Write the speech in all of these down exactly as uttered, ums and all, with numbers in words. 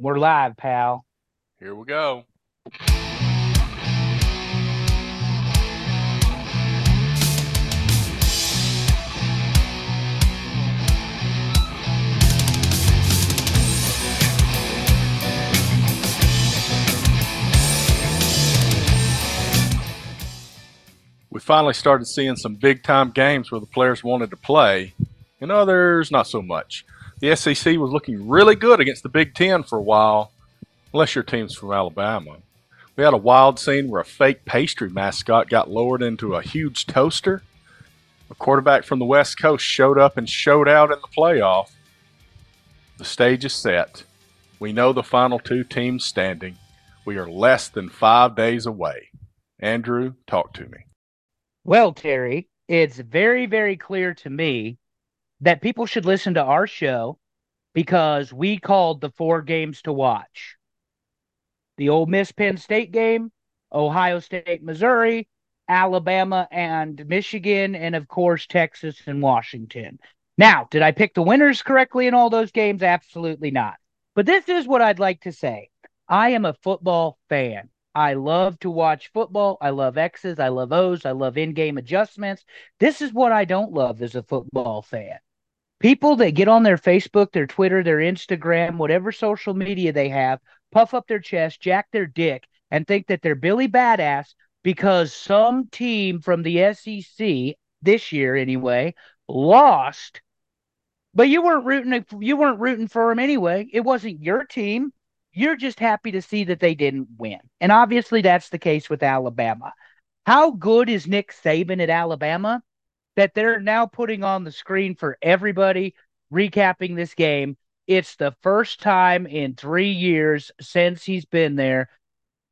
We're live, pal. Here we go. We finally started seeing some big-time games where the players wanted to play, and others not so much. The S E C was looking really good against the Big Ten for a while, unless your team's from Alabama. We had a wild scene where a fake pastry mascot got lowered into a huge toaster. A quarterback from the West Coast showed up and showed out in the playoff. The stage is set. We know the final two teams standing. We are less than five days away. Andrew, talk to me. Well, Terry, it's very, very clear to me that people should listen to our show because we called the four games to watch. The Ole Miss Penn State game, Ohio State, Missouri, Alabama and Michigan, and of course, Texas and Washington. Now, did I pick the winners correctly in all those games? Absolutely not. But this is what I'd like to say. I am a football fan. I love to watch football. I love X's. I love O's. I love in-game adjustments. This is what I don't love as a football fan. People that get on their Facebook, their Twitter, their Instagram, whatever social media they have, puff up their chest, jack their dick, and think that they're Billy Badass because some team from the S E C, this year anyway, lost. But you weren't rooting, you weren't rooting for them anyway. It wasn't your team. You're just happy to see that they didn't win. And obviously that's the case with Alabama. How good is Nick Saban at Alabama? That they're now putting on the screen for everybody, recapping this game. It's the first time in three years since he's been there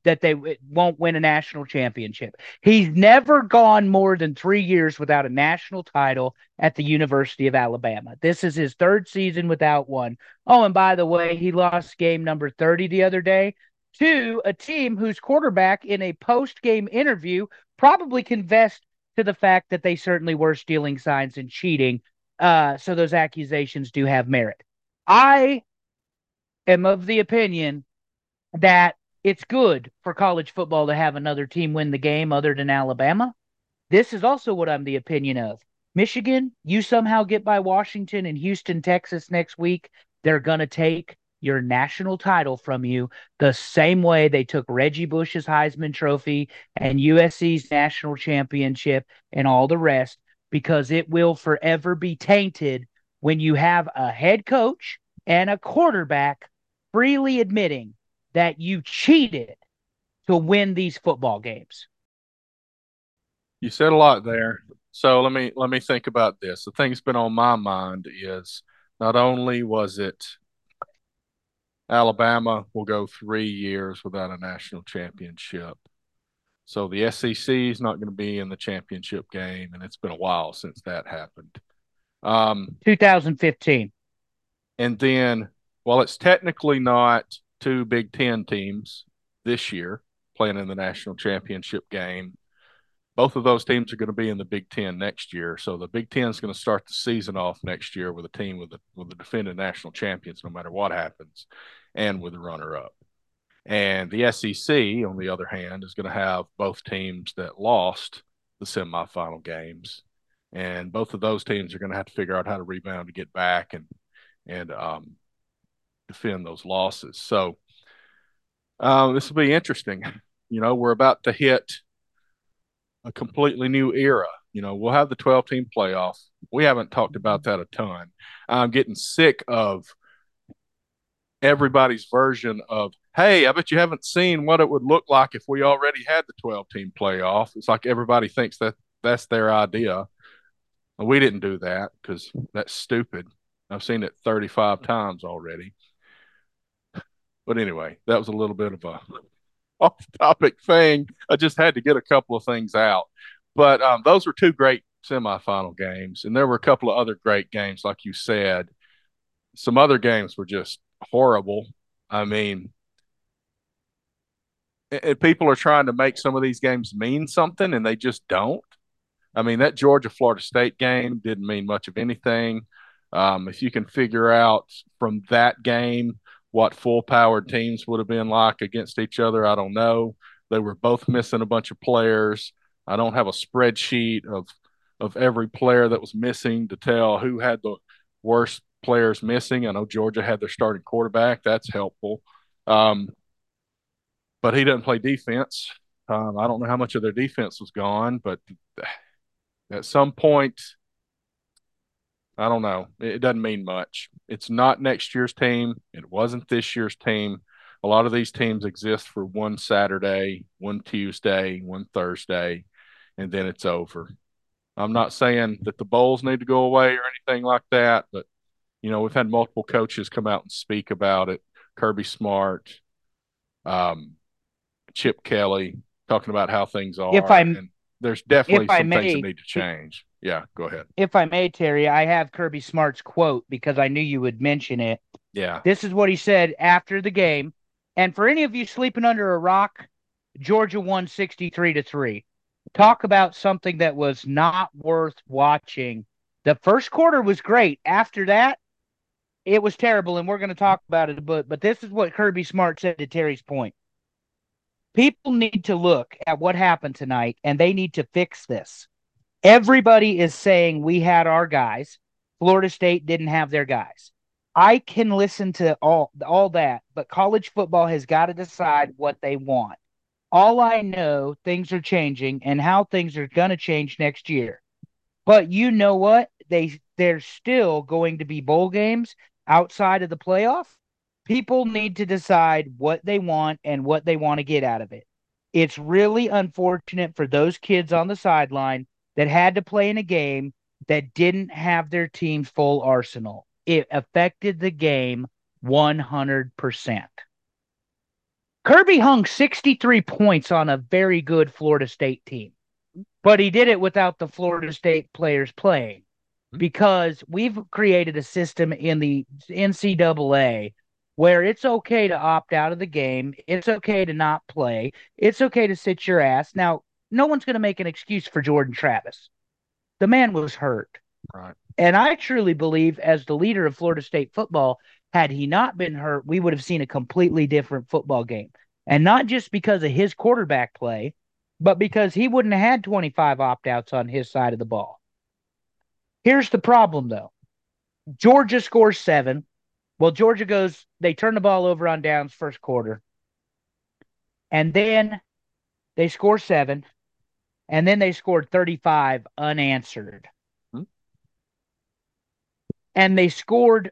that they w- won't win a national championship. He's never gone more than three years without a national title at the University of Alabama. This is his third season without one. Oh, and by the way, he lost game number thirty the other day to a team whose quarterback in a post-game interview probably confessed to the fact that they certainly were stealing signs and cheating, uh, so those accusations do have merit. I am of the opinion that it's good for college football to have another team win the game other than Alabama. This is also what I'm the opinion of. Michigan, you somehow get by Washington and Houston, Texas next week, they're going to take your national title from you the same way they took Reggie Bush's Heisman Trophy and U S C's national championship and all the rest, because it will forever be tainted when you have a head coach and a quarterback freely admitting that you cheated to win these football games. You said a lot there. So let me let me think about this. The thing that's been on my mind is not only was it Alabama will go three years without a national championship. So the S E C is not going to be in the championship game, and it's been a while since that happened. Um, twenty fifteen. And then, while it's technically not – two Big Ten teams this year playing in the national championship game. Both of those teams are going to be in the Big Ten next year. So the Big Ten is going to start the season off next year with a team with the, with the defending national champions, no matter what happens, and with a runner-up. And the S E C, on the other hand, is going to have both teams that lost the semifinal games. And both of those teams are going to have to figure out how to rebound to get back and, and, um, defend those losses. So uh, this will be interesting. You know, we're about to hit a completely new era. You know, we'll have the twelve-team playoff. We haven't talked about that a ton. I'm getting sick of everybody's version of, hey, I bet you haven't seen what it would look like if we already had the twelve-team playoff. It's like everybody thinks that that's their idea. And we didn't do that because that's stupid. I've seen it thirty-five times already. But anyway, that was a little bit of a off-topic thing. I just had to get a couple of things out. But um, those were two great semifinal games, and there were a couple of other great games, like you said. Some other games were just horrible. I mean, if people are trying to make some of these games mean something, and they just don't. I mean, that Georgia-Florida State game didn't mean much of anything. Um, if you can figure out from that game what full powered teams would have been like against each other, I don't know. They were both missing a bunch of players. I don't have a spreadsheet of of every player that was missing to tell who had the worst players missing. I know Georgia had their starting quarterback. That's helpful. Um, but he doesn't play defense. Um, I don't know how much of their defense was gone, but at some point, I don't know. It doesn't mean much. It's not next year's team. It wasn't this year's team. A lot of these teams exist for one Saturday, one Tuesday, one Thursday, and then it's over. I'm not saying that the bowls need to go away or anything like that, but, you know, we've had multiple coaches come out and speak about it. Kirby Smart, um, Chip Kelly, talking about how things are. If I, and there's definitely some may, things that need to change. Yeah, go ahead. If I may, Terry, I have Kirby Smart's quote because I knew you would mention it. Yeah. This is what he said after the game. And for any of you sleeping under a rock, Georgia won sixty-three to three. Talk about something that was not worth watching. The first quarter was great. After that, it was terrible, and we're going to talk about it a bit. But this is what Kirby Smart said to Terry's point. People need to look at what happened tonight, and they need to fix this. Everybody is saying we had our guys. Florida State didn't have their guys. I can listen to all, all that, but college football has got to decide what they want. All I know, things are changing and how things are going to change next year. But you know what? They, there's still going to be bowl games outside of the playoff. People need to decide what they want and what they want to get out of it. It's really unfortunate for those kids on the sideline that had to play in a game that didn't have their team's full arsenal. It affected the game one hundred percent. Kirby hung sixty-three points on a very good Florida State team, but he did it without the Florida State players playing because we've created a system in the N C double A where it's okay to opt out of the game. It's okay to not play. It's okay to sit your ass. Now, no one's going to make an excuse for Jordan Travis. The man was hurt. Right. And I truly believe as the leader of Florida State football, had he not been hurt, we would have seen a completely different football game. And not just because of his quarterback play, but because he wouldn't have had twenty-five opt-outs on his side of the ball. Here's the problem, though. Georgia scores seven. Well, Georgia goes, they turn the ball over on downs first quarter. And then they score seven. And then they scored thirty-five unanswered. Hmm. And they scored...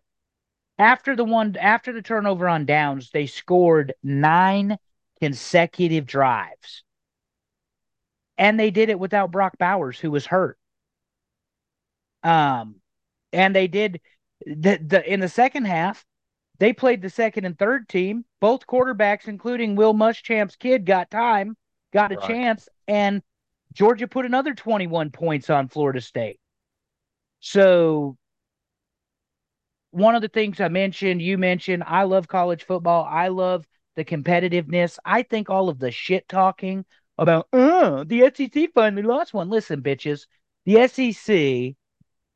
After the one, after the turnover on downs, they scored nine consecutive drives. And they did it without Brock Bowers, who was hurt. Um, and they did the, the in the second half, they played the second and third team. Both quarterbacks, including Will Muschamp's kid, got time, got a right. chance, and Georgia put another twenty-one points on Florida State. So one of the things I mentioned, you mentioned, I love college football. I love the competitiveness. I think all of the shit talking about, oh, the S E C finally lost one. Listen, bitches, the S E C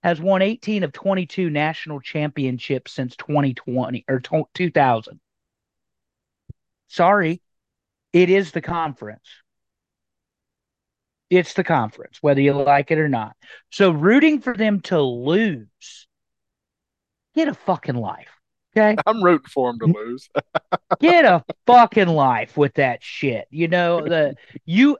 has won eighteen of twenty-two national championships since twenty twenty or two thousand. Sorry, it is the conference. It's the conference, whether you like it or not. So rooting for them to lose. Get a fucking life, okay? I'm rooting for him to lose. Get a fucking life with that shit. You know, the you,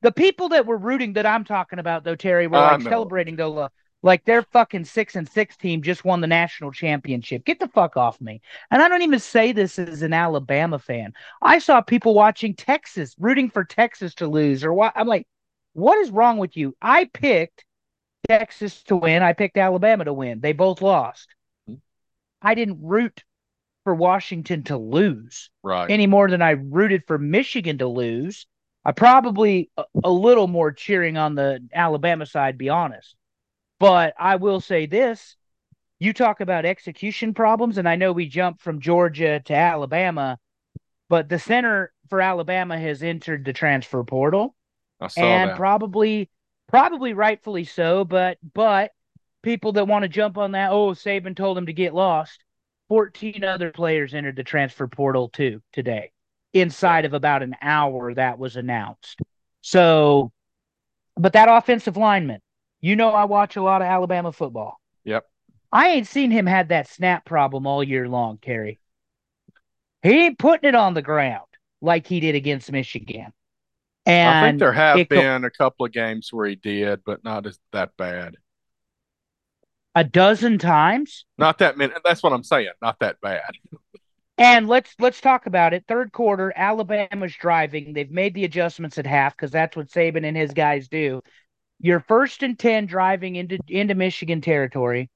the people that were rooting that I'm talking about, though, Terry, were like celebrating, though, like their fucking six and six team just won the national championship. Get the fuck off me. And I don't even say this as an Alabama fan. I saw people watching Texas, rooting for Texas to lose. or why, I'm like, what is wrong with you? I picked Texas to win. I picked Alabama to win. They both lost. I didn't root for Washington to lose right. any more than I rooted for Michigan to lose. I probably a, a little more cheering on the Alabama side, be honest. But I will say this. You talk about execution problems, and I know we jumped from Georgia to Alabama, but the center for Alabama has entered the transfer portal. I saw and that. probably probably rightfully so, but but – people that want to jump on that, oh, Saban told him to get lost. fourteen other players entered the transfer portal too today. Inside of about an hour, that was announced. So, but that offensive lineman, you know, I watch a lot of Alabama football. Yep. I ain't seen him have that snap problem all year long, Kerry. He ain't putting it on the ground like he did against Michigan. And I think there have been co- a couple of games where he did, but not as that bad. A dozen times? Not that many. That's what I'm saying. Not that bad. And let's let's talk about it. Third quarter, Alabama's driving. They've made the adjustments at half because that's what Saban and his guys do. You're first and ten driving into, into Michigan territory,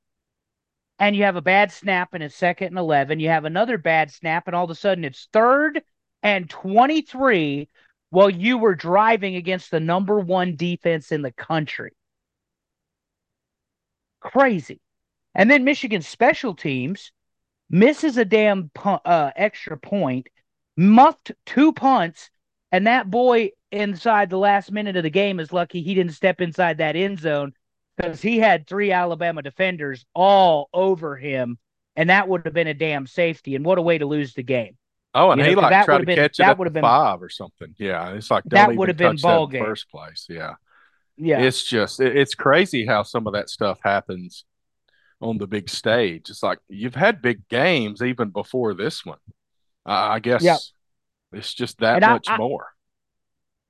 and you have a bad snap, and it's second and eleven. You have another bad snap, and all of a sudden it's third and twenty-three while you were driving against the number one defense in the country. Crazy. And then Michigan's special teams misses a damn pu- uh, extra point, muffed two punts, and that boy inside the last minute of the game is lucky he didn't step inside that end zone because he had three Alabama defenders all over him, and that would have been a damn safety, and what a way to lose the game. Oh, and you know, he like tried to been, catch it that at been, five or something. Yeah, it's like that would have been ball game in the first place. Yeah, yeah. It's just it, it's crazy how some of that stuff happens on the big stage. It's like you've had big games even before this one. Uh, I guess yep. It's just that and much I, I, more.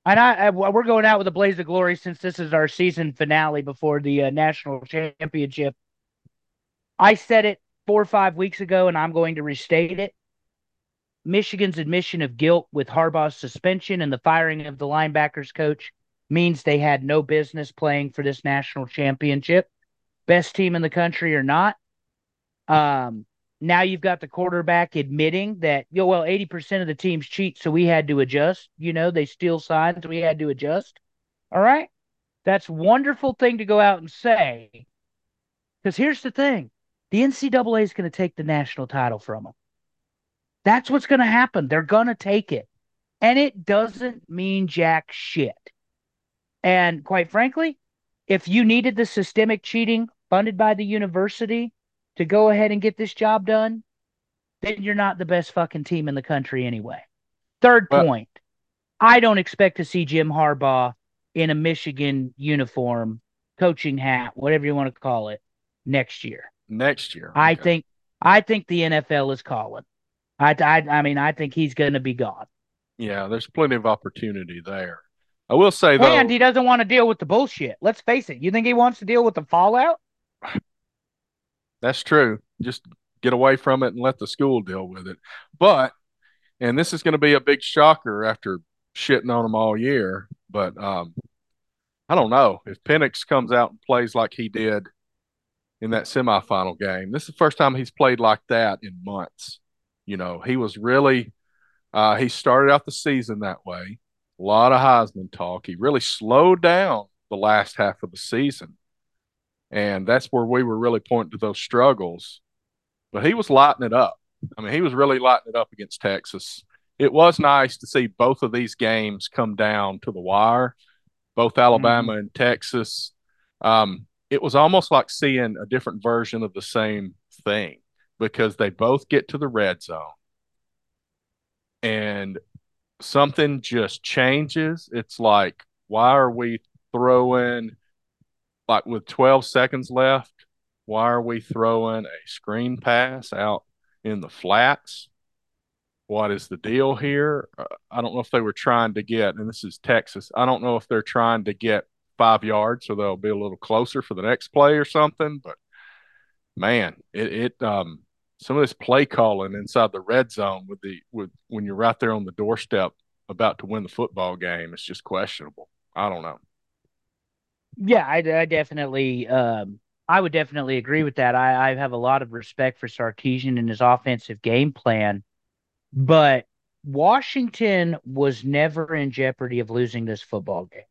And I, I, we're going out with a blaze of glory since this is our season finale before the uh, national championship. I said it four or five weeks ago, and I'm going to restate it. Michigan's admission of guilt with Harbaugh's suspension and the firing of the linebackers coach means they had no business playing for this national championship. Best team in the country or not. Um, now you've got the quarterback admitting that, yo, well, eighty percent of the teams cheat, so we had to adjust. You know, they steal signs, we had to adjust. All right? That's a wonderful thing to go out and say. Because here's the thing. The N C double A is going to take the national title from them. That's what's going to happen. They're going to take it. And it doesn't mean jack shit. And quite frankly, if you needed the systemic cheating funded by the university to go ahead and get this job done, then you're not the best fucking team in the country anyway. Third well, point, I don't expect to see Jim Harbaugh in a Michigan uniform, coaching hat, whatever you want to call it, next year. Next year. Okay. I think I think the N F L is calling. I, I, I mean, I think he's going to be gone. Yeah, there's plenty of opportunity there. I will say, though. And he doesn't want to deal with the bullshit. Let's face it. You think he wants to deal with the fallout? That's true. Just get away from it and let the school deal with it. But, and this is going to be a big shocker after shitting on him all year, but um, I don't know. If Penix comes out and plays like he did in that semifinal game, this is the first time he's played like that in months. You know, he was really, uh, he started out the season that way. A lot of Heisman talk. He really slowed down the last half of the season. And that's where we were really pointing to those struggles. But he was lighting it up. I mean, he was really lighting it up against Texas. It was nice to see both of these games come down to the wire, both Alabama mm-hmm. and Texas. Um, it was almost like seeing a different version of the same thing because they both get to the red zone. And something just changes. It's like, why are we throwing, like with twelve seconds left, why are we throwing a screen pass out in the flats? What is the deal here? Uh, I don't know if they were trying to get, and this is Texas, I don't know if they're trying to get five yards so they'll be a little closer for the next play or something, but man, it, it – um some of this play calling inside the red zone with the with when you're right there on the doorstep about to win the football game, it's just questionable. I don't know. Yeah, I, I definitely, um, I would definitely agree with that. I, I have a lot of respect for Sarkisian and his offensive game plan, but Washington was never in jeopardy of losing this football game.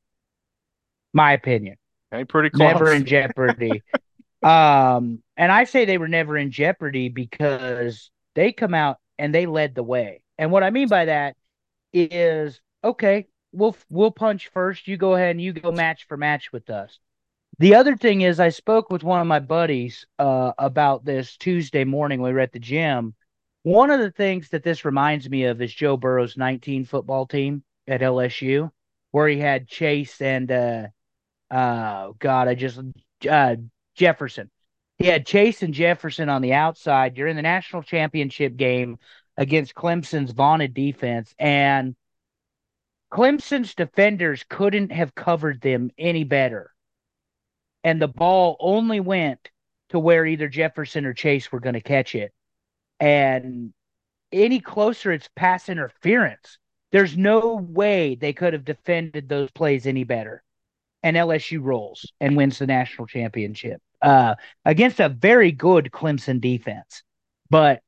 My opinion. Okay, pretty close. Never in jeopardy. Um, and I say they were never in jeopardy because they come out and they led the way. And what I mean by that is, okay, we'll, we'll punch first. You go ahead and you go match for match with us. The other thing is, I spoke with one of my buddies uh, about this Tuesday morning when we were at the gym. One of the things that this reminds me of is Joe Burrow's nineteen football team at L S U, where he had Chase and, uh, uh, God, I just, uh, Jefferson. He had Chase and Jefferson on the outside during the national championship game against Clemson's vaunted defense, and Clemson's defenders couldn't have covered them any better. And the ball only went to where either Jefferson or Chase were going to catch it. And any closer, it's pass interference. There's no way they could have defended those plays any better. And L S U rolls and wins the national championship uh, against a very good Clemson defense. But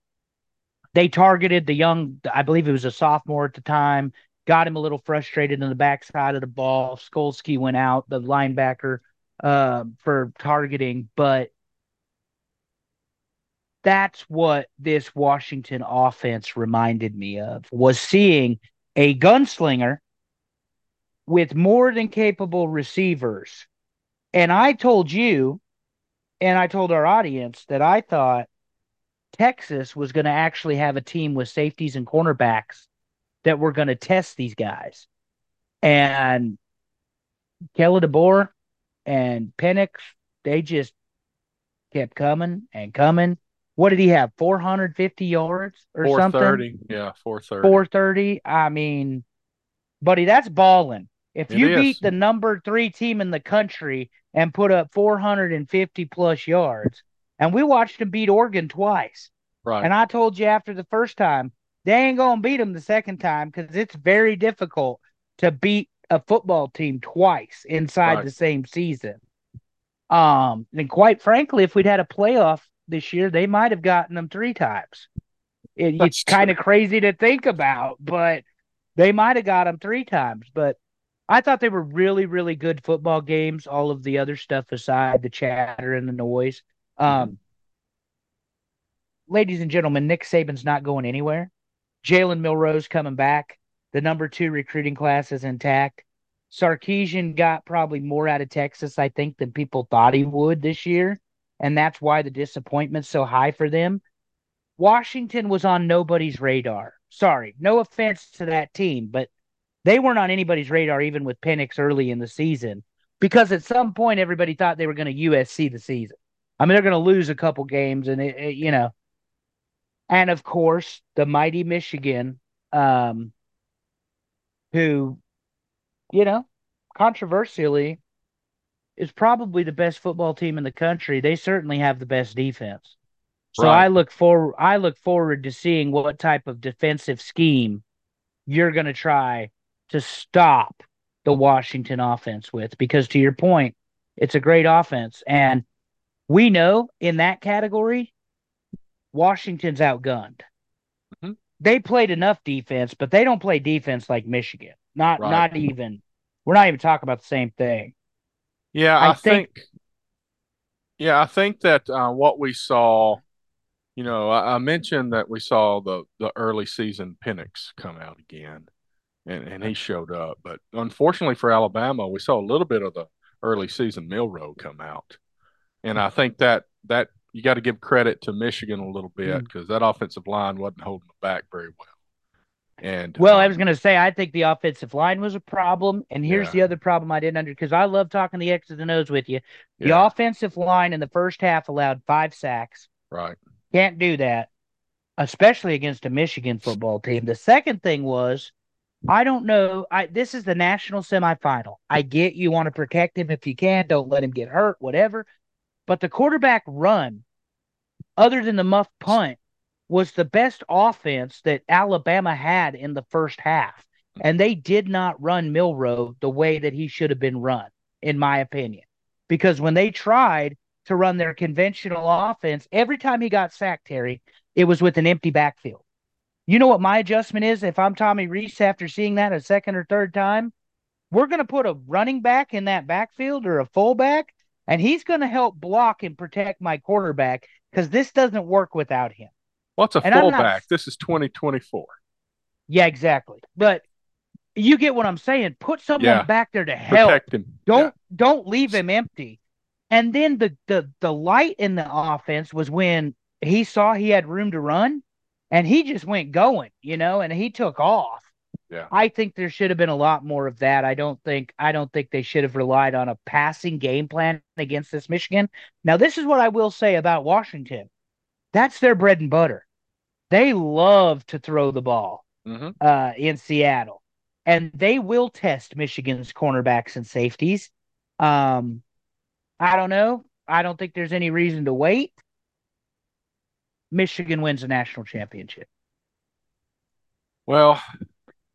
they targeted the young, I believe it was a sophomore at the time, got him a little frustrated in the backside of the ball. Skolsky went out, the linebacker, uh, for targeting, but that's what this Washington offense reminded me of, was seeing a gunslinger with more than capable receivers. And I told you, and I told our audience, that I thought Texas was going to actually have a team with safeties and cornerbacks that were going to test these guys. And Kelly DeBoer and Penix, they just kept coming and coming. What did he have, four hundred fifty yards or four thirty, something? Yeah, four thirty. four thirty. I mean, buddy, that's balling. If it you is. beat the number three team in the country and put up four hundred fifty plus yards, and we watched them beat Oregon twice. Right. And I told you after the first time, they ain't going to beat them the second time, because it's very difficult to beat a football team twice inside right. the same season. Um, and quite frankly, if we'd had a playoff this year, they might have gotten them three times. It, it's kind of crazy to think about, but they might have got them three times. But I thought they were really, really good football games, all of the other stuff aside, the chatter and the noise. Um, ladies and gentlemen, Nick Saban's not going anywhere. Jalen Milrose coming back. The number two recruiting class is intact. Sarkisian got probably more out of Texas, I think, than people thought he would this year. And that's why the disappointment's so high for them. Washington was on nobody's radar. Sorry, no offense to that team, but they weren't on anybody's radar, even with Penix early in the season, because at some point everybody thought they were going to U S C the season. I mean, they're going to lose a couple games, and it, it, you know. And of course, the mighty Michigan, um, who, you know, controversially, is probably the best football team in the country. They certainly have the best defense. So right. I look for I look forward to seeing what type of defensive scheme you're going to try to stop the Washington offense with, because to your point, it's a great offense. And we know in that category, Washington's outgunned. Mm-hmm. They played enough defense, but they don't play defense like Michigan. Not right. not even we're not even talking about the same thing. Yeah, I, I think, think. Yeah, I think that uh, what we saw, you know, I, I mentioned that we saw the the early season Penix come out again, and, and he showed up. But unfortunately for Alabama, we saw a little bit of the early season Milroe come out, and I think that that you got to give credit to Michigan a little bit, because mm-hmm. that offensive line wasn't holding them back very well. And well, um, I was going to say, I think the offensive line was a problem. And here's yeah. the other problem I didn't under, because I love talking the X's and O's with you. The yeah. offensive line in the first half allowed five sacks. Right. Can't do that, especially against a Michigan football team. The second thing was, I don't know. I This is the national semifinal. I get you want to protect him if you can. Don't let him get hurt, whatever. But the quarterback run, other than the muff punt, was the best offense that Alabama had in the first half. And they did not run Milroe the way that he should have been run, in my opinion. Because when they tried to run their conventional offense, every time he got sacked, Terry, it was with an empty backfield. You know what my adjustment is if I'm Tommy Reese after seeing that a second or third time? We're going to put a running back in that backfield, or a fullback, and he's going to help block and protect my quarterback, because this doesn't work without him. What's a and fullback? Not, this is twenty twenty-four. Yeah, exactly. But you get what I'm saying. Put someone yeah. back there to help. Protect him. Don't yeah. don't leave him empty. And then the, the, the light in the offense was when he saw he had room to run, and he just went going, you know, and he took off. Yeah. I think there should have been a lot more of that. I don't think I don't think they should have relied on a passing game plan against this Michigan. Now, this is what I will say about Washington. That's their bread and butter. They love to throw the ball mm-hmm. uh, in Seattle, and they will test Michigan's cornerbacks and safeties. Um, I don't know. I don't think there's any reason to wait. Michigan wins a national championship. Well,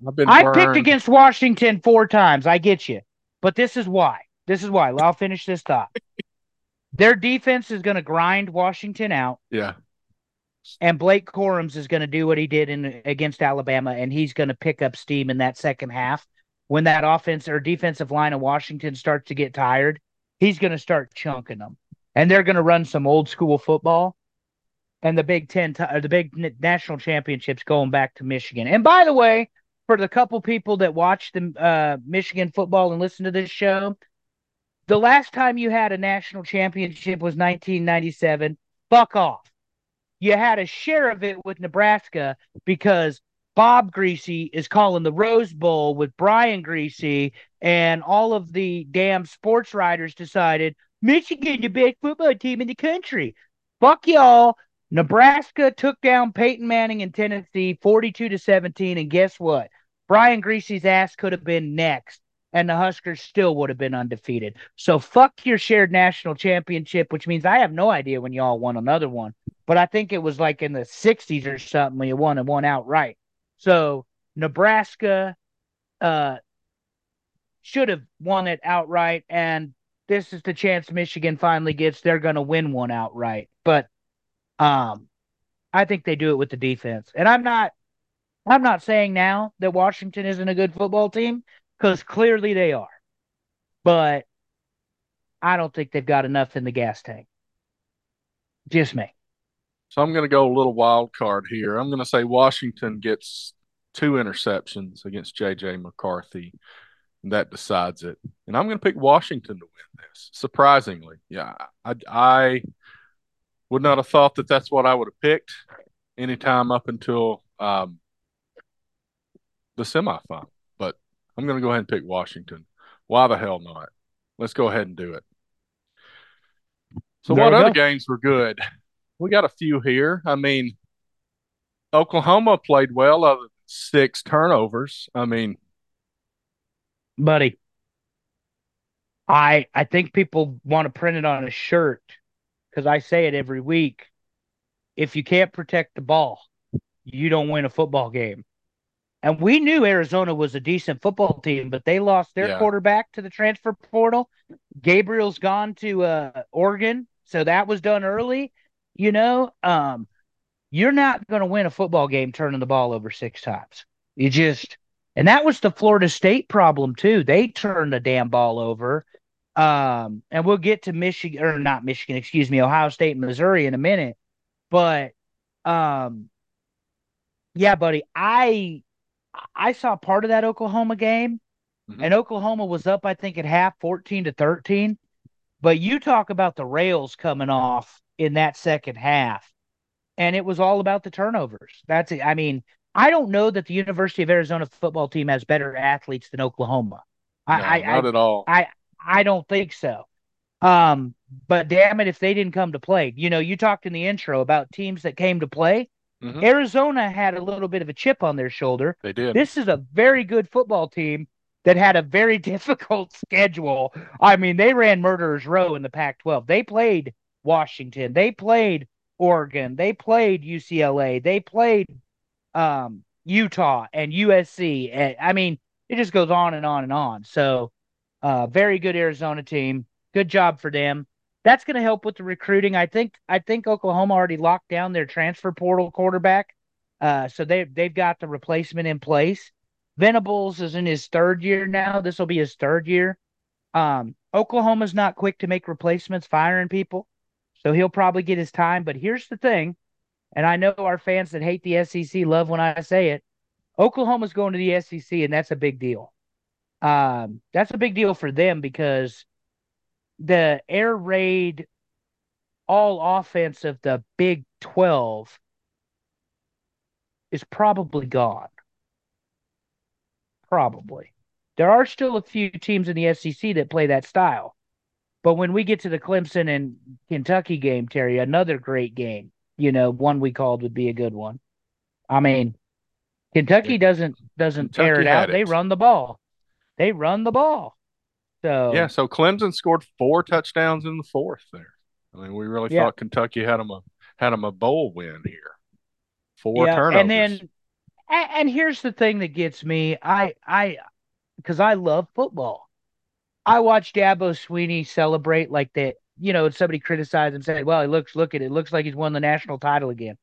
I've been I picked against Washington four times. I get you. But this is why. This is why. I'll finish this thought. Their defense is going to grind Washington out. Yeah. And Blake Corums is going to do what he did in against Alabama, and he's going to pick up steam in that second half. When that offense or defensive line of Washington starts to get tired, he's going to start chunking them. And they're going to run some old-school football. And the Big Ten, t- or the Big National Championships going back to Michigan. And by the way, for the couple people that watch the uh, Michigan football and listen to this show, the last time you had a national championship was nineteen ninety-seven. Fuck off. You had a share of it with Nebraska because Bob Griese is calling the Rose Bowl with Brian Griese, and all of the damn sports writers decided, Michigan, the best football team in the country. Fuck y'all. Nebraska took down Peyton Manning in Tennessee forty-two to seventeen, and guess what? Brian Griese's ass could have been next, and the Huskers still would have been undefeated. So fuck your shared national championship, which means I have no idea when y'all won another one, but I think it was like in the sixties or something when you won and won outright. So Nebraska uh, should have won it outright, and this is the chance Michigan finally gets. They're going to win one outright, but Um, I think they do it with the defense, and I'm not, I'm not saying now that Washington isn't a good football team, because clearly they are, but I don't think they've got enough in the gas tank. Just me. So I'm going to go a little wild card here. I'm going to say Washington gets two interceptions against J J McCarthy, and that decides it. And I'm going to pick Washington to win this. Surprisingly, yeah, I. I Would not have thought that that's what I would have picked any time up until um, the semifinal. But I'm going to go ahead and pick Washington. Why the hell not? Let's go ahead and do it. So there what other go. games were good? We got a few here. I mean, Oklahoma played well other than six turnovers. I mean. Buddy, I I think people want to print it on a shirt. Because I say it every week, if you can't protect the ball, you don't win a football game. And we knew Arizona was a decent football team, but they lost their yeah. quarterback to the transfer portal. Gabriel's gone to uh, Oregon, so that was done early. You know, um, you're not going to win a football game turning the ball over six times. You just – and that was the Florida State problem too. They turned the damn ball over. Um, and we'll get to Michigan or not Michigan, excuse me, Ohio State and Missouri in a minute. But um yeah, buddy, I I saw part of that Oklahoma game, mm-hmm. and Oklahoma was up, I think, at half fourteen to thirteen. But you talk about the rails coming off in that second half, and it was all about the turnovers. That's it. I mean, I don't know that the University of Arizona football team has better athletes than Oklahoma. I, no, I not I, at all. I I don't think so. Um, but damn it, if they didn't come to play. You know, you talked in the intro about teams that came to play. Mm-hmm. Arizona had a little bit of a chip on their shoulder. They did. This is a very good football team that had a very difficult schedule. I mean, they ran Murderer's Row in the Pac twelve. They played Washington. They played Oregon. They played U C L A. They played um, Utah and U S C. And, I mean, it just goes on and on and on. So, Uh, very good Arizona team. Good job for them. That's going to help with the recruiting. I think I think Oklahoma already locked down their transfer portal quarterback, uh, so they, they've got the replacement in place. Venables is in his third year now. This will be his third year. Um, Oklahoma's not quick to make replacements, firing people, so he'll probably get his time. But here's the thing, and I know our fans that hate the S E C love when I say it, Oklahoma's going to the S E C, and that's a big deal. Um, that's a big deal for them because the air raid all offense of the Big twelve is probably gone. Probably. There are still a few teams in the S E C that play that style. But when we get to the Clemson and Kentucky game, Terry, another great game, you know, one we called would be a good one. I mean, Kentucky doesn't doesn't Kentucky tear it out. It. They run the ball. They run the ball. So yeah, so Clemson scored four touchdowns in the fourth there. I mean, we really yeah. thought Kentucky had them a had them a bowl win here. Four yeah, turnovers. And then and, and here's the thing that gets me. I I because I love football. I watched Dabo Sweeney celebrate like that. You know, somebody criticized him, said, "Well, he looks look at it. It looks like he's won the national title again."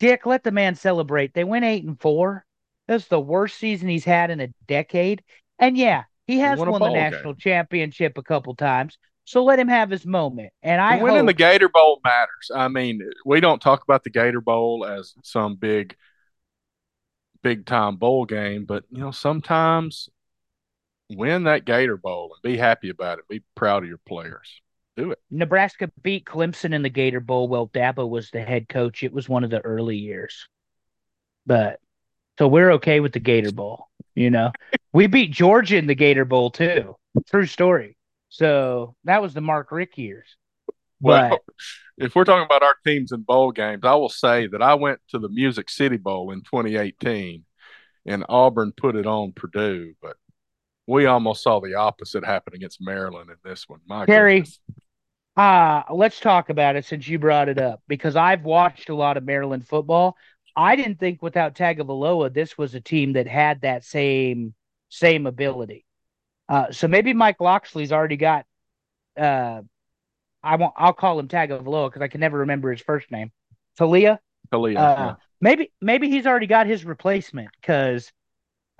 Dick, let the man celebrate. They went eight and four. That's the worst season he's had in a decade. And yeah, he has he won, won the national game. championship a couple times. So let him have his moment. And I winning hope... the Gator Bowl matters. I mean, we don't talk about the Gator Bowl as some big, big time bowl game, but you know, sometimes win that Gator Bowl and be happy about it. Be proud of your players. Do it. Nebraska beat Clemson in the Gator Bowl while Dabo was the head coach. It was one of the early years. But so we're okay with the Gator Bowl, you know. We beat Georgia in the Gator Bowl too. True story. So that was the Mark Richt years. Well, but if we're talking about our teams in bowl games, I will say that I went to the Music City Bowl in twenty eighteen and Auburn put it on Purdue, but we almost saw the opposite happen against Maryland in this one. My Terry, uh, let's talk about it since you brought it up, because I've watched a lot of Maryland football. I didn't think without Tagovailoa this was a team that had that same same ability. Uh, so maybe Mike Loxley's already got uh, – I won't, I'll call him Tagovailoa because I can never remember his first name. Talia? Talia, uh, yeah. Maybe, maybe he's already got his replacement because –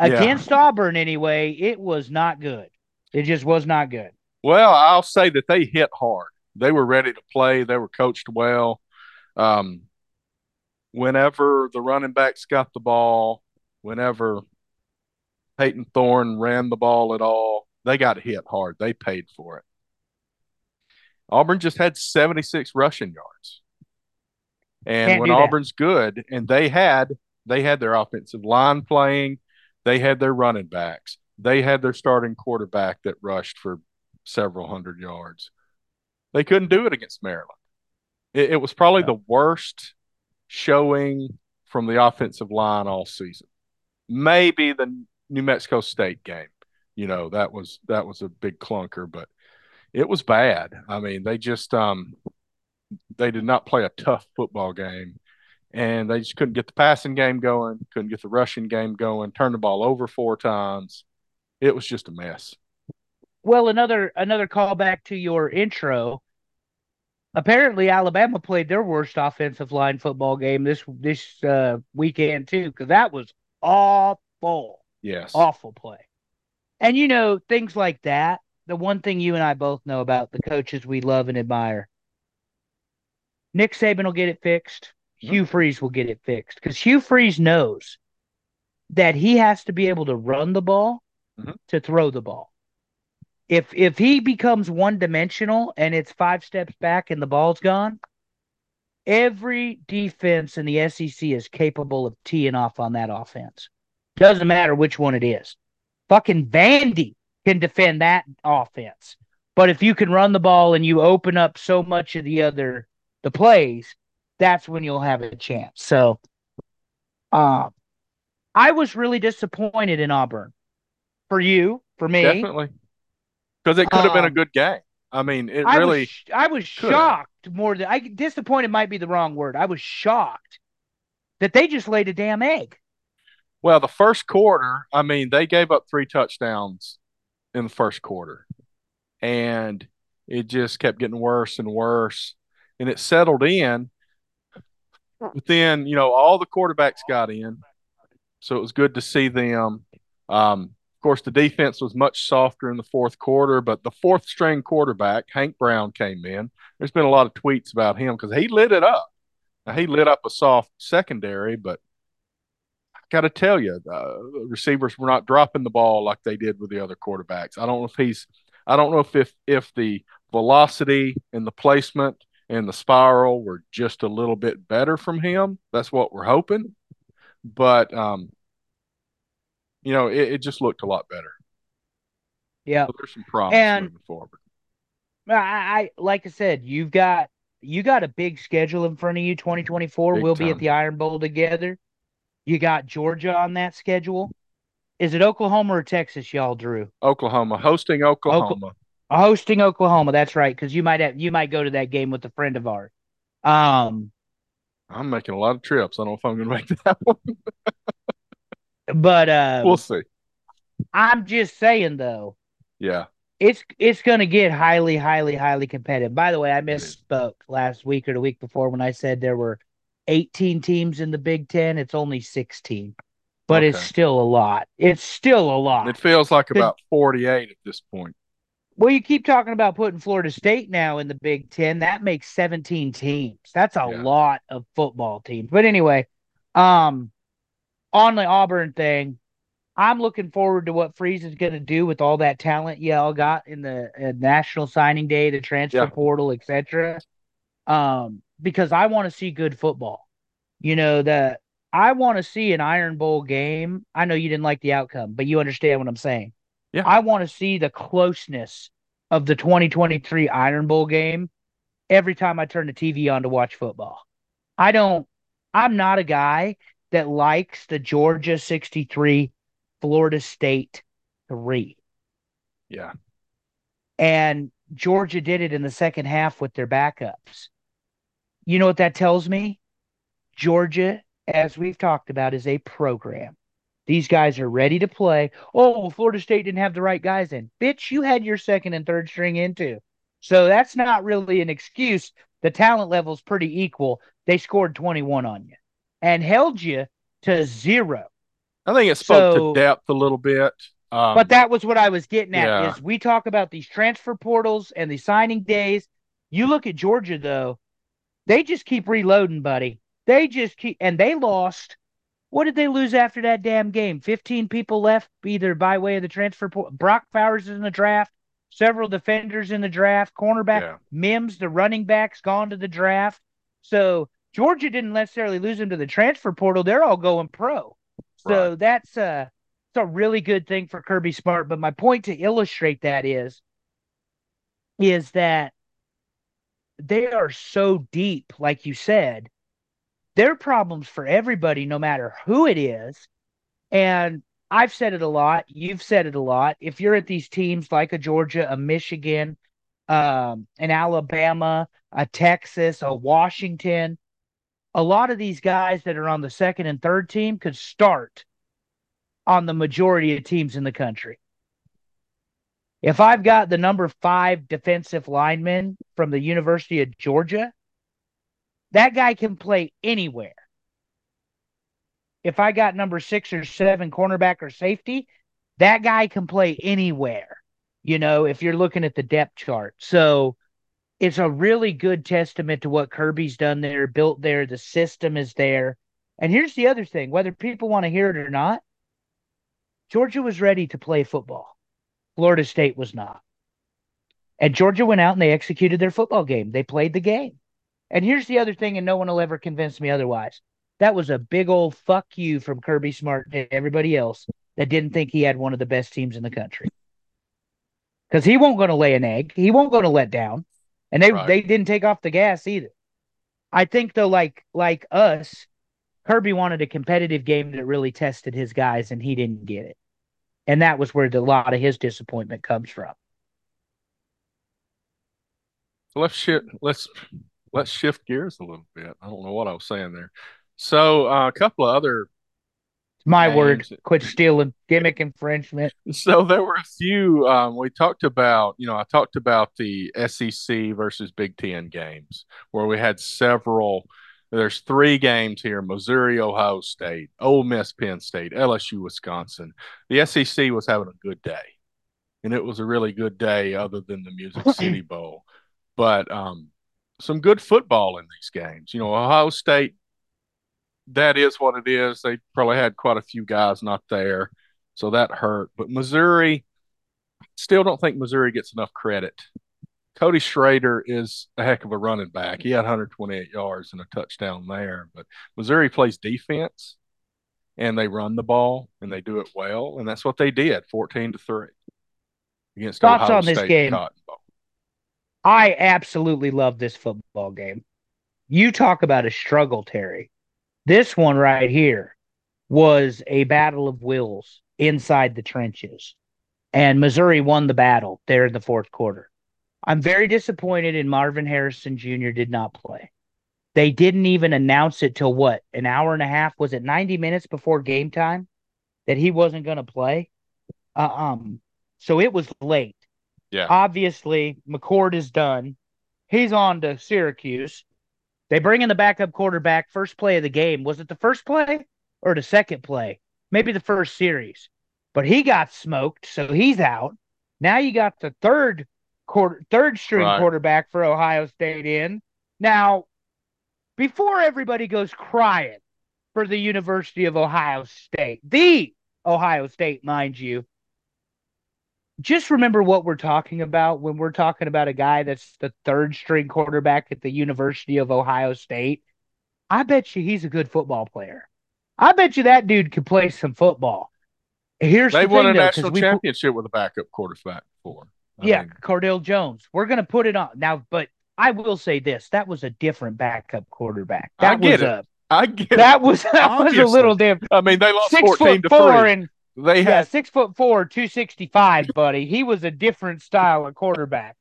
Against yeah. Auburn, anyway, it was not good. It just was not good. Well, I'll say that they hit hard. They were ready to play. They were coached well. Um, whenever the running backs got the ball, whenever Peyton Thorne ran the ball at all, they got hit hard. They paid for it. Auburn just had seventy-six rushing yards. And Can't when Auburn's good, and they had they had their offensive line playing, they had their running backs. They had their starting quarterback that rushed for several hundred yards. They couldn't do it against Maryland. It, it was probably yeah. the worst showing from the offensive line all season. Maybe the New Mexico State game. You know, that was that was a big clunker, but it was bad. I mean, they just um, they did not play a tough football game. And they just couldn't get the passing game going, couldn't get the rushing game going, turned the ball over four times. It was just a mess. Well, another another callback to your intro. Apparently, Alabama played their worst offensive line football game this this uh, weekend, too, because that was awful. Yes. Awful play. And, you know, things like that, the one thing you and I both know about the coaches we love and admire, Nick Saban will get it fixed. Hugh Freeze will get it fixed because Hugh Freeze knows that he has to be able to run the ball mm-hmm. to throw the ball. If if he becomes one-dimensional and it's five steps back and the ball's gone, every defense in the S E C is capable of teeing off on that offense. Doesn't matter which one it is. Fucking Vandy can defend that offense. But if you can run the ball and you open up so much of the other the plays, that's when you'll have a chance. So uh, I was really disappointed in Auburn. For you, for me. Definitely. Because it could have um, been a good game. I mean, it I really was sh- I was could've. shocked more than I disappointed might be the wrong word. I was shocked that they just laid a damn egg. Well, the first quarter, I mean, they gave up three touchdowns in the first quarter. And it just kept getting worse and worse. And it settled in. But then, you know, all the quarterbacks got in, so it was good to see them. Um, of course, the defense was much softer in the fourth quarter, but the fourth-string quarterback, Hank Brown, came in. There's been a lot of tweets about him because he lit it up. Now, he lit up a soft secondary, but I got to tell you, the receivers were not dropping the ball like they did with the other quarterbacks. I don't know if he's – I don't know if, if if the velocity and the placement and the spiral were just a little bit better from him. That's what we're hoping. But, um, you know, it, it just looked a lot better. Yeah. So there's some promise and moving forward. I, I like I said, you've got you got a big schedule in front of you. twenty twenty-four, big we'll time. Be at the Iron Bowl together. You got Georgia on that schedule. Is it Oklahoma or Texas, y'all drew? Oklahoma. Hosting Oklahoma. O- hosting Oklahoma, that's right, because you might have you might go to that game with a friend of ours. Um, I'm making a lot of trips. I don't know if I'm going to make that one. But uh, we'll see. I'm just saying, though. Yeah. It's it's going to get highly, highly, highly competitive. By the way, I misspoke last week or the week before when I said there were eighteen teams in the Big Ten. It's only sixteen. But okay. It's still a lot. It's still a lot. It feels like about forty-eight at this point. Well, you keep talking about putting Florida State now in the Big Ten. That makes seventeen teams. That's a yeah. lot of football teams. But anyway, um, on the Auburn thing, I'm looking forward to what Freeze is going to do with all that talent y'all got in the uh, National Signing Day, the transfer yeah. portal, et cetera, um, because I want to see good football. You know, the I want to see an Iron Bowl game. I know you didn't like the outcome, but you understand what I'm saying. Yeah. I want to see the closeness of the twenty twenty-three Iron Bowl game every time I turn the T V on to watch football. I don't – I'm not a guy that likes the Georgia sixty-three, Florida State three. Yeah. And Georgia did it in the second half with their backups. You know what that tells me? Georgia – as we've talked about, is a program. These guys are ready to play. Oh, Florida State didn't have the right guys in. Bitch, you had your second and third string in too. So that's not really an excuse. The talent level's pretty equal. They scored twenty-one on you and held you to zero. I think it spoke so, to depth a little bit. Um, but that was what I was getting at yeah. is we talk about these transfer portals and the signing days. You look at Georgia, though, they just keep reloading, buddy. They just keep – and they lost. What did they lose after that damn game? fifteen people left either by way of the transfer – Brock Bowers is in the draft, several defenders in the draft, cornerback, yeah. Mims, the running back's gone to the draft. So Georgia didn't necessarily lose them to the transfer portal. They're all going pro. So right. that's a, that's a really good thing for Kirby Smart. But my point to illustrate that is, is that they are so deep, like you said. There are problems for everybody, no matter who it is. And I've said it a lot. You've said it a lot. If you're at these teams like a Georgia, a Michigan, um, an Alabama, a Texas, a Washington, a lot of these guys that are on the second and third team could start on the majority of teams in the country. If I've got the number five defensive lineman from the University of Georgia, that guy can play anywhere. If I got number six or seven cornerback or safety, that guy can play anywhere, you know, if you're looking at the depth chart. So it's a really good testament to what Kirby's done there, built there. The system is there. And here's the other thing, whether people want to hear it or not, Georgia was ready to play football. Florida State was not. And Georgia went out and they executed their football game. They played the game. And here's the other thing, and no one will ever convince me otherwise. That was a big old fuck you from Kirby Smart to everybody else that didn't think he had one of the best teams in the country. Because he won't going to lay an egg. He won't going to let down. And they, right. they didn't take off the gas either. I think, though, like like us, Kirby wanted a competitive game that really tested his guys, and he didn't get it. And that was where a lot of his disappointment comes from. Let's shit. Let's... Let's shift gears a little bit. I don't know what I was saying there. So uh, a couple of other. My names. Word. Quit stealing. Gimmick infringement. So there were a few. Um, we talked about, you know, I talked about the S E C versus Big Ten games where we had several. There's three games here. Missouri, Ohio State, Ole Miss, Penn State, L S U, Wisconsin. The S E C was having a good day. And it was a really good day other than the Music City Bowl. But, um, some good football in these games. You know, Ohio State, that is what it is. They probably had quite a few guys not there, so that hurt. But Missouri, still don't think Missouri gets enough credit. Cody Schrader is a heck of a running back. He had one hundred twenty-eight yards and a touchdown there. But Missouri plays defense, and they run the ball, and they do it well. And that's what they did, fourteen to three against Ohio State. Thoughts on this game? Cotton Bowl. I absolutely love this football game. You talk about a struggle, Terry. This one right here was a battle of wills inside the trenches. And Missouri won the battle there in the fourth quarter. I'm very disappointed in Marvin Harrison Junior did not play. They didn't even announce it till what, an hour and a half? Was it ninety minutes before game time that he wasn't going to play? Uh, um, so it was late. Yeah. Obviously, McCord is done. He's on to Syracuse. They bring in the backup quarterback. First play of the game. Was it the first play or the second play? Maybe the first series. But he got smoked, so he's out. Now you got the third quarter, third string right. quarterback for Ohio State in. Now, before everybody goes crying for the University of Ohio State, the Ohio State, mind you, just remember what we're talking about when we're talking about a guy that's the third string quarterback at the University of Ohio State. I bet you he's a good football player. I bet you that dude could play some football. Here's they the won thing, a though, national championship we, with a backup quarterback before. I yeah, mean. Cardale Jones. We're going to put it on now, but I will say this: that was a different backup quarterback. That I get was it. A, I get that it. was that Obviously. was a little different. I mean, they lost fourteen to three. And, they had yeah, six foot four, two sixty five, buddy. He was a different style of quarterback.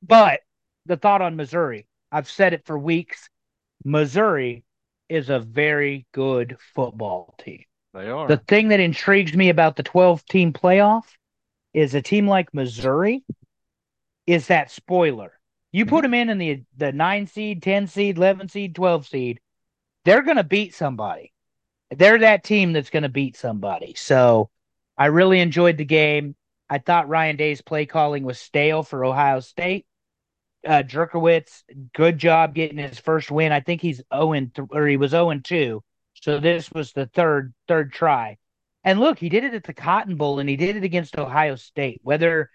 But the thought on Missouri, I've said it for weeks: Missouri is a very good football team. They are. The thing that intrigues me about the twelve-team playoff is a team like Missouri is that spoiler. You put them in in the, the nine seed, ten seed, eleven seed, twelve seed, they're going to beat somebody. They're that team that's going to beat somebody. So I really enjoyed the game. I thought Ryan Day's play calling was stale for Ohio State. Uh, Jerkowitz, good job getting his first win. I think he's oh and three, or he was oh and two. So this was the third third try. And look, he did it at the Cotton Bowl, and he did it against Ohio State. Whether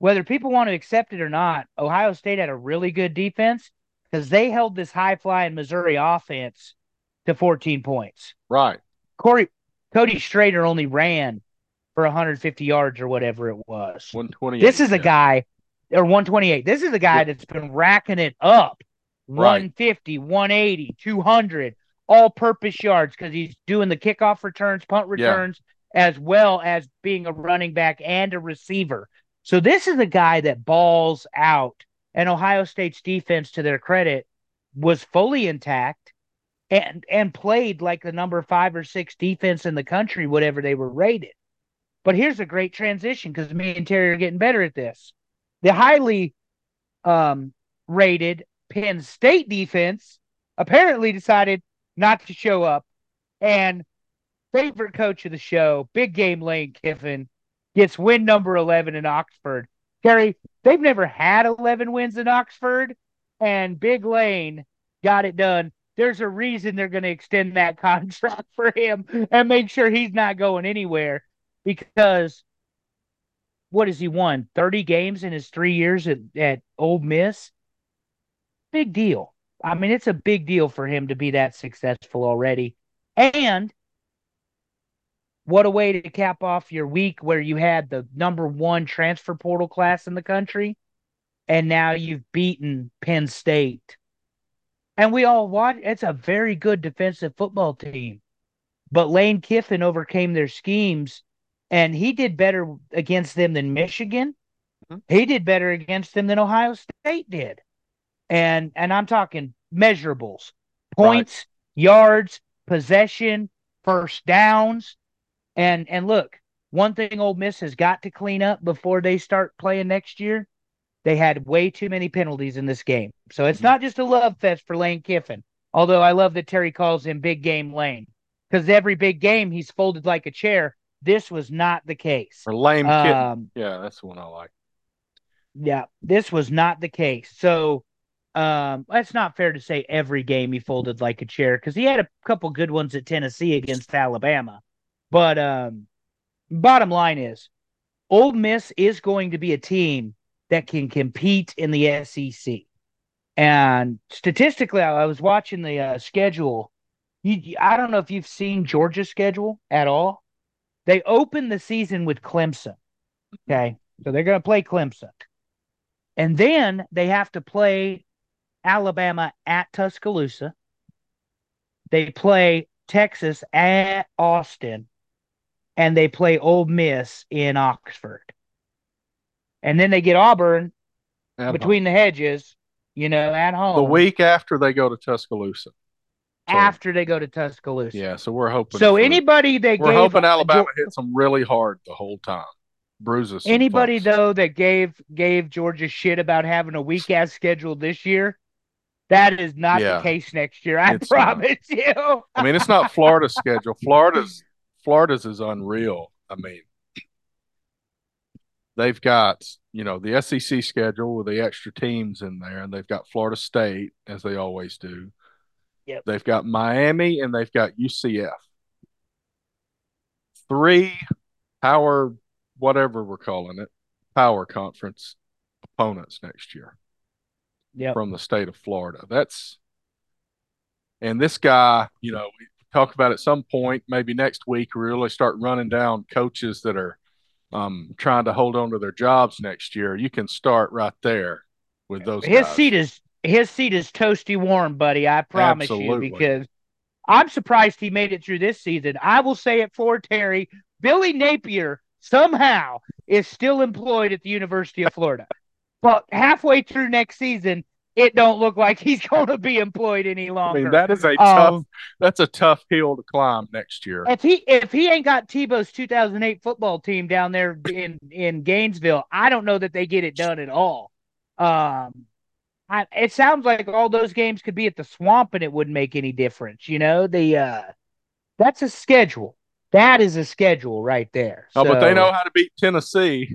whether people want to accept it or not, Ohio State had a really good defense because they held this high-flying Missouri offense to fourteen points. Right. Corey, Cody Schrader only ran for one hundred fifty yards or whatever it was. one twenty-eight. This is yeah. a guy – or one twenty-eight. This is a guy yeah. that's been racking it up. Right. one fifty, one eighty, two hundred. All-purpose yards because he's doing the kickoff returns, punt returns, yeah. as well as being a running back and a receiver. So this is a guy that balls out, and Ohio State's defense, to their credit, was fully intact and and played like the number five or six defense in the country, whatever they were rated. But here's a great transition because me and Terry are getting better at this. The highly um, rated Penn State defense apparently decided not to show up, and favorite coach of the show, big game Lane Kiffin, gets win number eleven in Oxford. Gary, they've never had eleven wins in Oxford, and Big Lane got it done. There's a reason they're going to extend that contract for him and make sure he's not going anywhere because what has he won? thirty games in his three years at, at Ole Miss? Big deal. I mean, it's a big deal for him to be that successful already. And what a way to cap off your week where you had the number one transfer portal class in the country, and now you've beaten Penn State. And we all watch. It's a very good defensive football team. But Lane Kiffin overcame their schemes, and he did better against them than Michigan. Mm-hmm. He did better against them than Ohio State did. And and I'm talking measurables, points, right. yards, possession, first downs. And and look, one thing Ole Miss has got to clean up before they start playing next year, they had way too many penalties in this game. So it's mm-hmm. not just a love fest for Lane Kiffin, although I love that Terry calls him Big Game Lane because every big game he's folded like a chair. This was not the case. Or Lame um, Kiffin. Yeah, that's the one I like. Yeah, this was not the case. So Um, that's not fair to say every game he folded like a chair because he had a couple good ones at Tennessee against Alabama. But um, bottom line is, Ole Miss is going to be a team that can compete in the S E C. And statistically, I was watching the uh, schedule. You, I don't know if you've seen Georgia's schedule at all. They opened the season with Clemson. Okay, so they're going to play Clemson. And then they have to play Alabama at Tuscaloosa. They play Texas at Austin. And they play Ole Miss in Oxford. And then they get Auburn at between home. The hedges, you know, at home. The week after they go to Tuscaloosa. So, after they go to Tuscaloosa. Yeah, so we're hoping. So anybody that We're gave, hoping Alabama Georgia, hits them really hard the whole time. Bruises. Anybody, folks, though, that gave gave Georgia shit about having a weak-ass schedule this year, that is not yeah, the case next year. I promise not. you. I mean, it's not Florida's schedule. Florida's Florida's is unreal. I mean, they've got, you know, the S E C schedule with the extra teams in there, and they've got Florida State, as they always do. Yep. They've got Miami, and they've got U C F. Three power, whatever we're calling it, power conference opponents next year. Yep. From the state of Florida. That's and this guy, you know, we talk about at some point, maybe next week, we really start running down coaches that are um, trying to hold on to their jobs next year. You can start right there with those. His guys. seat is his seat is toasty warm, buddy. I promise Absolutely. you, because I'm surprised he made it through this season. I will say it for Terry, Billy Napier somehow is still employed at the University of Florida. But halfway through next season, it don't look like he's going to be employed any longer. I mean, that is a um, tough that's a tough hill to climb next year. If he if he ain't got Tebow's two thousand eight football team down there in, in Gainesville, I don't know that they get it done at all. Um, I, it sounds like all those games could be at the Swamp and it wouldn't make any difference. You know, the uh, that's a schedule. That is a schedule right there. Oh, so, but they know how to beat Tennessee.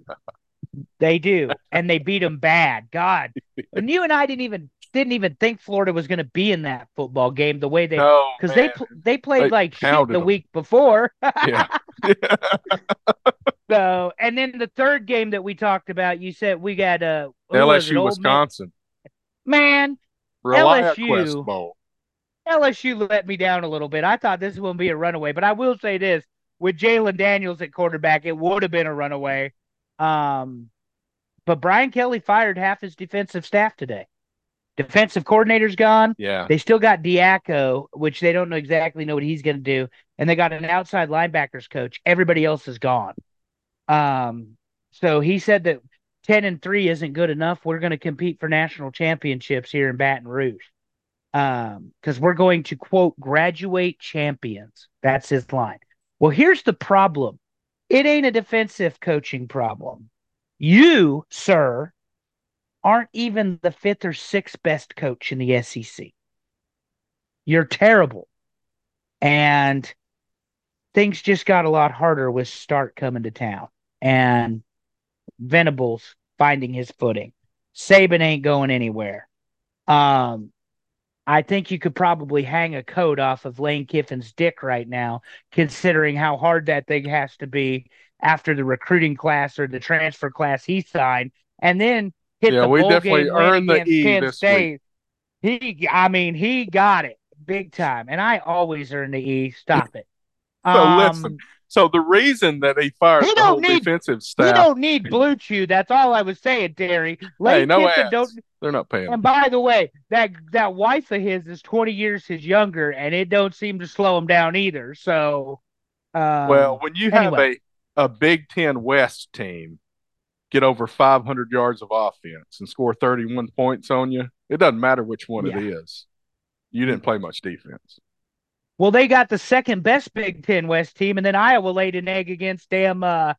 They do, and they beat them bad. God, and you and I didn't even didn't even think Florida was going to be in that football game the way they because no, they they played they like shit the them. week before. Yeah. So, and then the third game that we talked about, you said we got uh, L S U, Wisconsin. Man, L S U. L S U let me down a little bit. I thought this would be a runaway, but I will say this. With Jalen Daniels at quarterback, it would have been a runaway. Um, but Brian Kelly fired half his defensive staff today. Defensive coordinator's gone. Yeah. They still got Diaco, which they don't know exactly know what he's going to do. And they got an outside linebackers coach. Everybody else is gone. Um, so he said that ten and three isn't good enough. We're going to compete for national championships here in Baton Rouge. Um, because we're going to, quote, graduate champions. That's his line. Well, here's the problem. It ain't a defensive coaching problem. You, sir, aren't even the fifth or sixth best coach in the S E C. You're terrible. And things just got a lot harder with Stark coming to town and Venables finding his footing. Saban ain't going anywhere. Um, I think you could probably hang a coat off of Lane Kiffin's dick right now, considering how hard that thing has to be after the recruiting class or the transfer class he signed, and then hit yeah, the bowl game. Yeah, we definitely earned the E Penn this State. Week. He, I mean, he got it big time, and I always earn the E. Stop it. so um, listen. So the reason that he fired he the whole need, defensive staff, he don't need Blue Chew. That's all I was saying, Terry. Lane hey, no Kiffin don't. They're not paying. And by the way, that that wife of his is twenty years his younger, and it don't seem to slow him down either. So, um, well, when you anyway. have a, a Big Ten West team get over five hundred yards of offense and score thirty one points on you, it doesn't matter which one yeah. it is. You didn't play much defense. Well, they got the second best Big Ten West team, and then Iowa laid an egg against damn uh,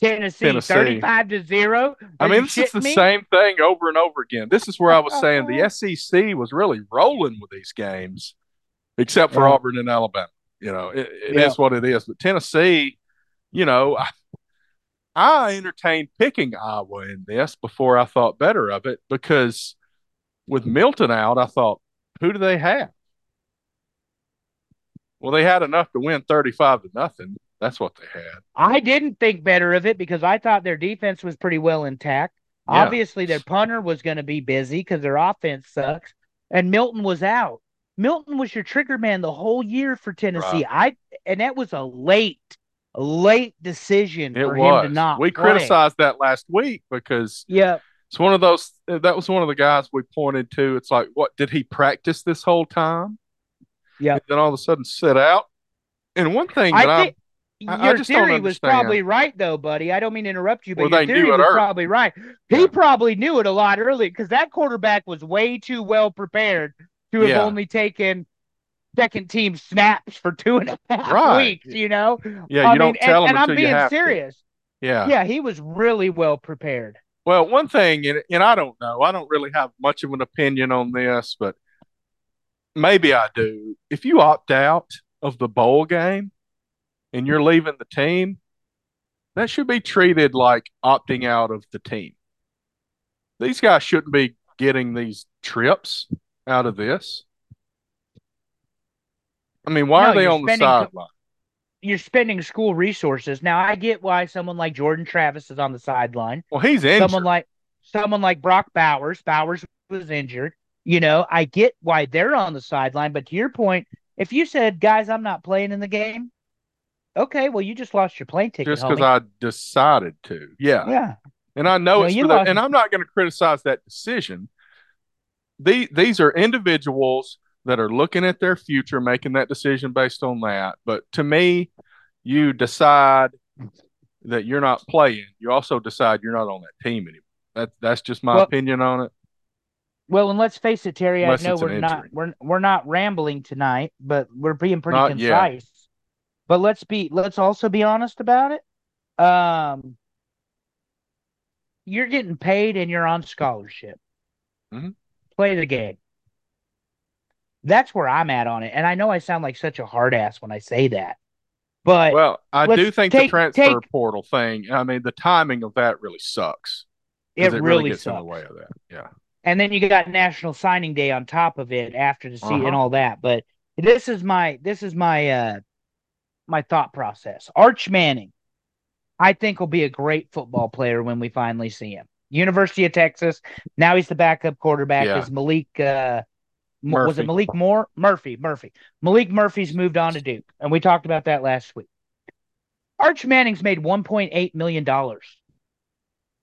Tennessee, Tennessee, thirty-five to zero. Are I mean, this is the me? same thing over and over again. This is where I was saying the S E C was really rolling with these games, except for yeah. Auburn and Alabama. You know, it, it yeah. is what it is. But Tennessee, you know, I, I entertained picking Iowa in this before I thought better of it because with Milton out, I thought, who do they have? Well, they had enough to win thirty-five to nothing, That's what they had. I didn't think better of it because I thought their defense was pretty well intact. Yeah. Obviously, their punter was going to be busy because their offense sucks. And Milton was out. Milton was your trigger man the whole year for Tennessee. Right. I and that was a late, late decision it for was. him to not We play. criticized that last week because yeah. it's one of those. That was one of the guys we pointed to. It's like, what, did he practice this whole time? Yeah. Then all of a sudden sit out. And one thing that I think I, your I just theory was probably right, though, buddy. I don't mean to interrupt you, but well, your theory was early. probably right. He yeah. probably knew it a lot earlier because that quarterback was way too well prepared to have yeah. only taken second team snaps for two and a half right. weeks. You know, yeah. You I don't mean, tell and, him and I'm being serious. To. Yeah, yeah. He was really well prepared. Well, one thing, and, and I don't know, I don't really have much of an opinion on this, but maybe I do. If you opt out of the bowl game and you're leaving the team, that should be treated like opting out of the team. These guys shouldn't be getting these trips out of this. I mean, why no, are they on spending, the sideline? You're spending school resources. Now, I get why someone like Jordan Travis is on the sideline. Well, he's injured. Someone like, someone like Brock Bowers. Bowers was injured. You know, I get why they're on the sideline. But to your point, if you said, guys, I'm not playing in the game, okay, well, you just lost your plane ticket. Just because I decided to. Yeah. Yeah. And I know well, it's for that, and I'm not going to criticize that decision. The, these are individuals that are looking at their future, making that decision based on that. But to me, you decide that you're not playing. You also decide you're not on that team anymore. That, that's just my well, opinion on it. Well, and let's face it, Terry, Unless I know we're not we're we're not rambling tonight, but we're being pretty not concise. Yet. But let's be let's also be honest about it. Um, you're getting paid and you're on scholarship. Mm-hmm. Play the game. That's where I'm at on it. And I know I sound like such a hard ass when I say that. But well, I do think take, the transfer take, portal thing, I mean, the timing of that really sucks. It, it really gets sucks. in the way of that. Yeah. And then you got National Signing Day on top of it after the season uh-huh. and all that. But this is my this is my uh my thought process. Arch Manning, I think, will be a great football player when we finally see him. University of Texas. Now he's the backup quarterback. Yeah. Is Malik uh, Murphy. was it Malik Moore? Murphy, Murphy. Malik Murphy's moved on to Duke, and we talked about that last week. Arch Manning's made one point eight million dollars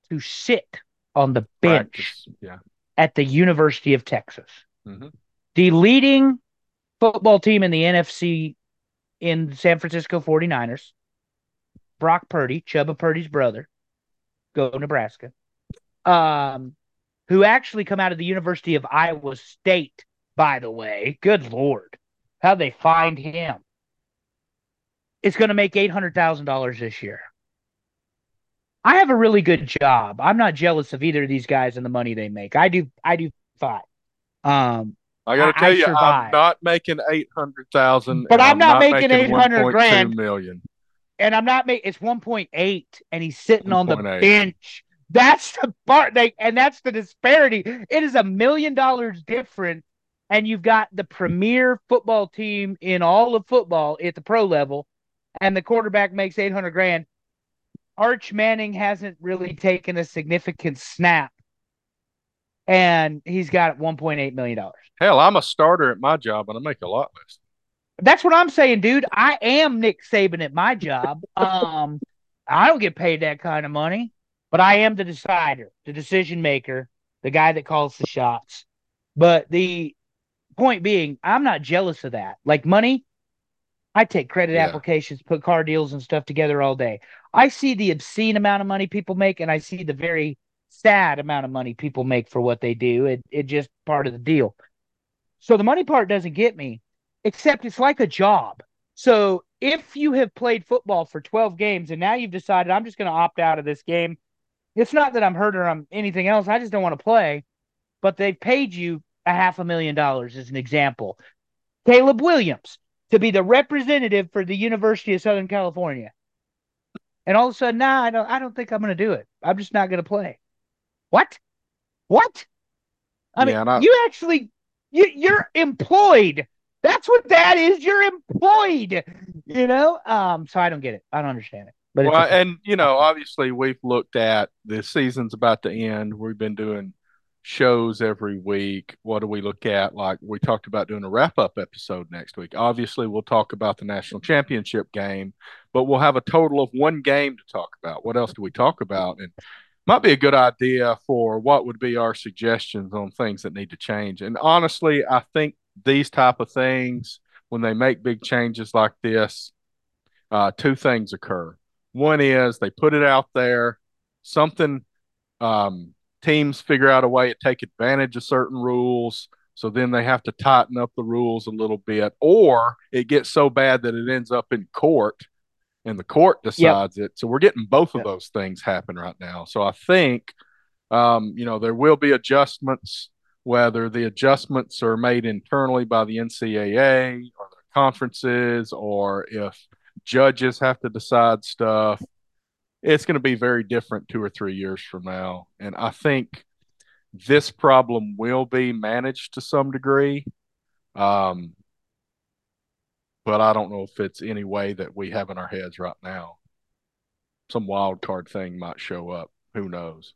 to sit on the bench yeah. at the University of Texas. Mm-hmm. The leading football team in the N F C in San Francisco forty-niners, Brock Purdy, Chubba Purdy's brother, go Nebraska, um, who actually come out of the University of Iowa State, by the way. Good Lord, how'd they find him? It's going to make eight hundred thousand dollars this year. I have a really good job. I'm not jealous of either of these guys and the money they make. I do I do fine. Um, I got to tell I you, survived. I'm not making eight hundred thousand, but I'm, I'm not, not making, making eight hundred grand, million. And I'm not making it's one point eight, and he's sitting on the bench. That's the part, they, and that's the disparity. It is a million dollars different, and you've got the premier football team in all of football at the pro level, and the quarterback makes eight hundred grand. Arch Manning hasn't really taken a significant snap. And he's got one point eight million dollars. Hell, I'm a starter at my job, and I make a lot less. That's what I'm saying, dude. I am Nick Saban at my job. um, I don't get paid that kind of money, but I am the decider, the decision maker, the guy that calls the shots. But the point being, I'm not jealous of that. Like money, I take credit yeah. applications, put car deals and stuff together all day. I see the obscene amount of money people make, and I see the very sad amount of money people make for what they do. It it just part of the deal. So the money part doesn't get me, except it's like a job. So if you have played football for twelve games and now you've decided I'm just going to opt out of this game, it's not that I'm hurt or I'm anything else. I just don't want to play. But they've paid you a half a million dollars as an example. Caleb Williams to be the representative for the University of Southern California. And all of a sudden, nah, I don't, I don't think I'm going to do it. I'm just not going to play. What? What? I yeah, mean, I, you actually, you, you're employed. That's what that is. You're employed. you know? Um, so I don't get it. I don't understand it. But well, okay. And, you know, obviously we've looked at the season's about to end. We've been doing shows every week. What do we look at? Like we talked about doing a wrap-up episode next week. Obviously, we'll talk about the national championship game, but we'll have a total of one game to talk about. What else do we talk about? And might be a good idea for what would be our suggestions on things that need to change. And honestly, I think these type of things, when they make big changes like this, uh, two things occur. One is they put it out there, something um, teams figure out a way to take advantage of certain rules, so then they have to tighten up the rules a little bit, or it gets so bad that it ends up in court and the court decides yep. it. So we're getting both of yep. those things happen right now. So I think, um, you know, there will be adjustments, whether the adjustments are made internally by the N C double A or the conferences, or if judges have to decide stuff. It's going to be very different two or three years from now. And I think this problem will be managed to some degree. Um, but I don't know if it's any way that we have in our heads right now. Some wild card thing might show up. Who knows?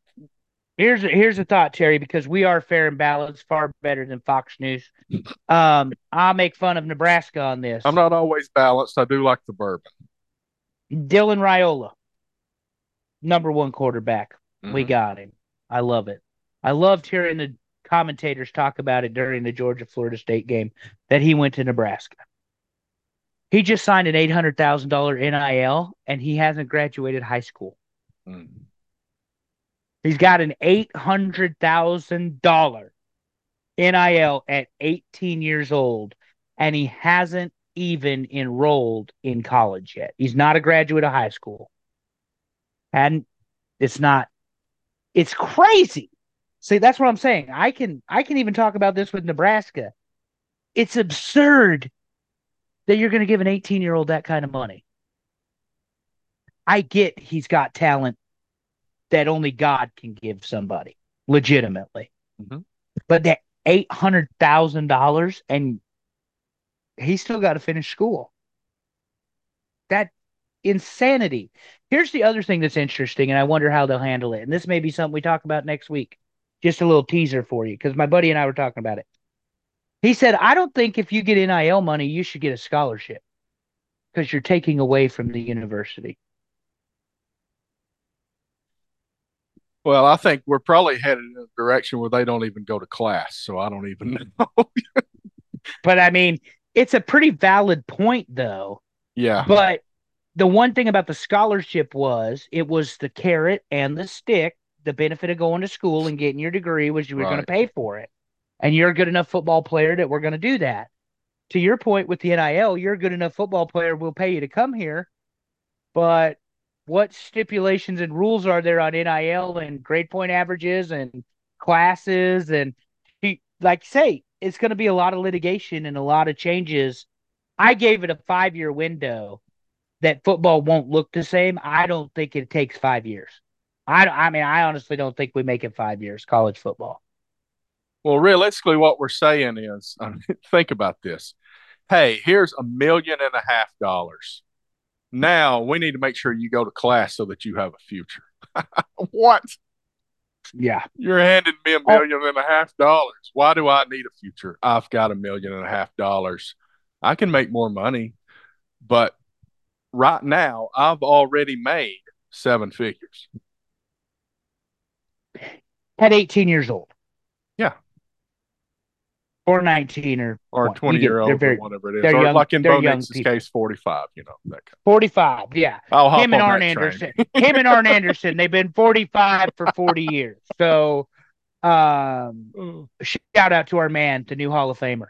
Here's a, here's a thought, Terry, because we are fair and balanced, far better than Fox News. Um, I'll make fun of Nebraska on this. I'm not always balanced. I do like the bourbon. Dylan Raiola, number one quarterback. Mm-hmm. We got him. I love it. I loved hearing the commentators talk about it during the Georgia-Florida State game that he went to Nebraska. He just signed an eight hundred thousand dollars N I L, and he hasn't graduated high school. Mm-hmm. He's got an eight hundred thousand dollars N I L at eighteen years old, and he hasn't even enrolled in college yet. He's not a graduate of high school. And it's not – it's crazy. See, that's what I'm saying. I can I can even talk about this with Nebraska. It's absurd that you're going to give an eighteen-year-old that kind of money. I get he's got talent that only God can give somebody legitimately. Mm-hmm. But that eight hundred thousand dollars, and he's still got to finish school. That insanity. Here's the other thing that's interesting, and I wonder how they'll handle it. And this may be something we talk about next week. Just a little teaser for you, because my buddy and I were talking about it. He said, I don't think if you get N I L money, you should get a scholarship because you're taking away from the university. Well, I think we're probably headed in a direction where they don't even go to class, so I don't even know. But, I mean, it's a pretty valid point, though. Yeah. But the one thing about the scholarship was it was the carrot and the stick. The benefit of going to school and getting your degree was you were right. going to pay for it. And you're a good enough football player that we're going to do that. To your point with the N I L, you're a good enough football player, we'll pay you to come here, but what stipulations and rules are there on N I L and grade point averages and classes? And like you say, it's going to be a lot of litigation and a lot of changes. I gave it a five-year window that football won't look the same. I don't think it takes five years. I, I mean, I honestly don't think we make it five years, college football. Well, realistically, what we're saying is, I mean, think about this. Hey, here's a million and a half dollars. Now we need to make sure you go to class so that you have a future. What? Yeah. You're handing me a million oh. and a half dollars. Why do I need a future? I've got a million and a half dollars. I can make more money, but right now I've already made seven figures. At eighteen years old. Yeah. Or nineteen or, or twenty-year-old or whatever it is. Or young, like in Bo Nix's case, forty-five, you know. That kind of. forty-five, yeah. I'll hop him and Arn Anderson. Him and Arn Anderson, they've been forty-five for forty years. So um, shout out to our man, the new Hall of Famer.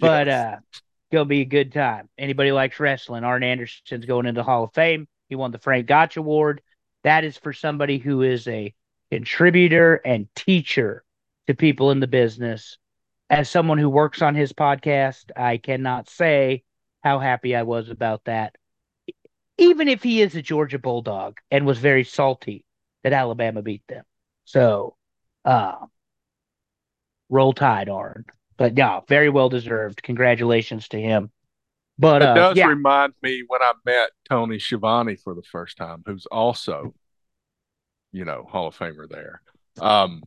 But yes. uh, it's going to be a good time. Anybody likes wrestling, Arn Anderson's going into the Hall of Fame. He won the Frank Gotch Award. That is for somebody who is a contributor and teacher to people in the business. As someone who works on his podcast, I cannot say how happy I was about that. Even if he is a Georgia Bulldog and was very salty that Alabama beat them. So, uh, roll tide, Arn. But, yeah, very well deserved. Congratulations to him. But it uh, does yeah. remind me when I met Tony Schiavone for the first time, who's also, you know, Hall of Famer there. Um,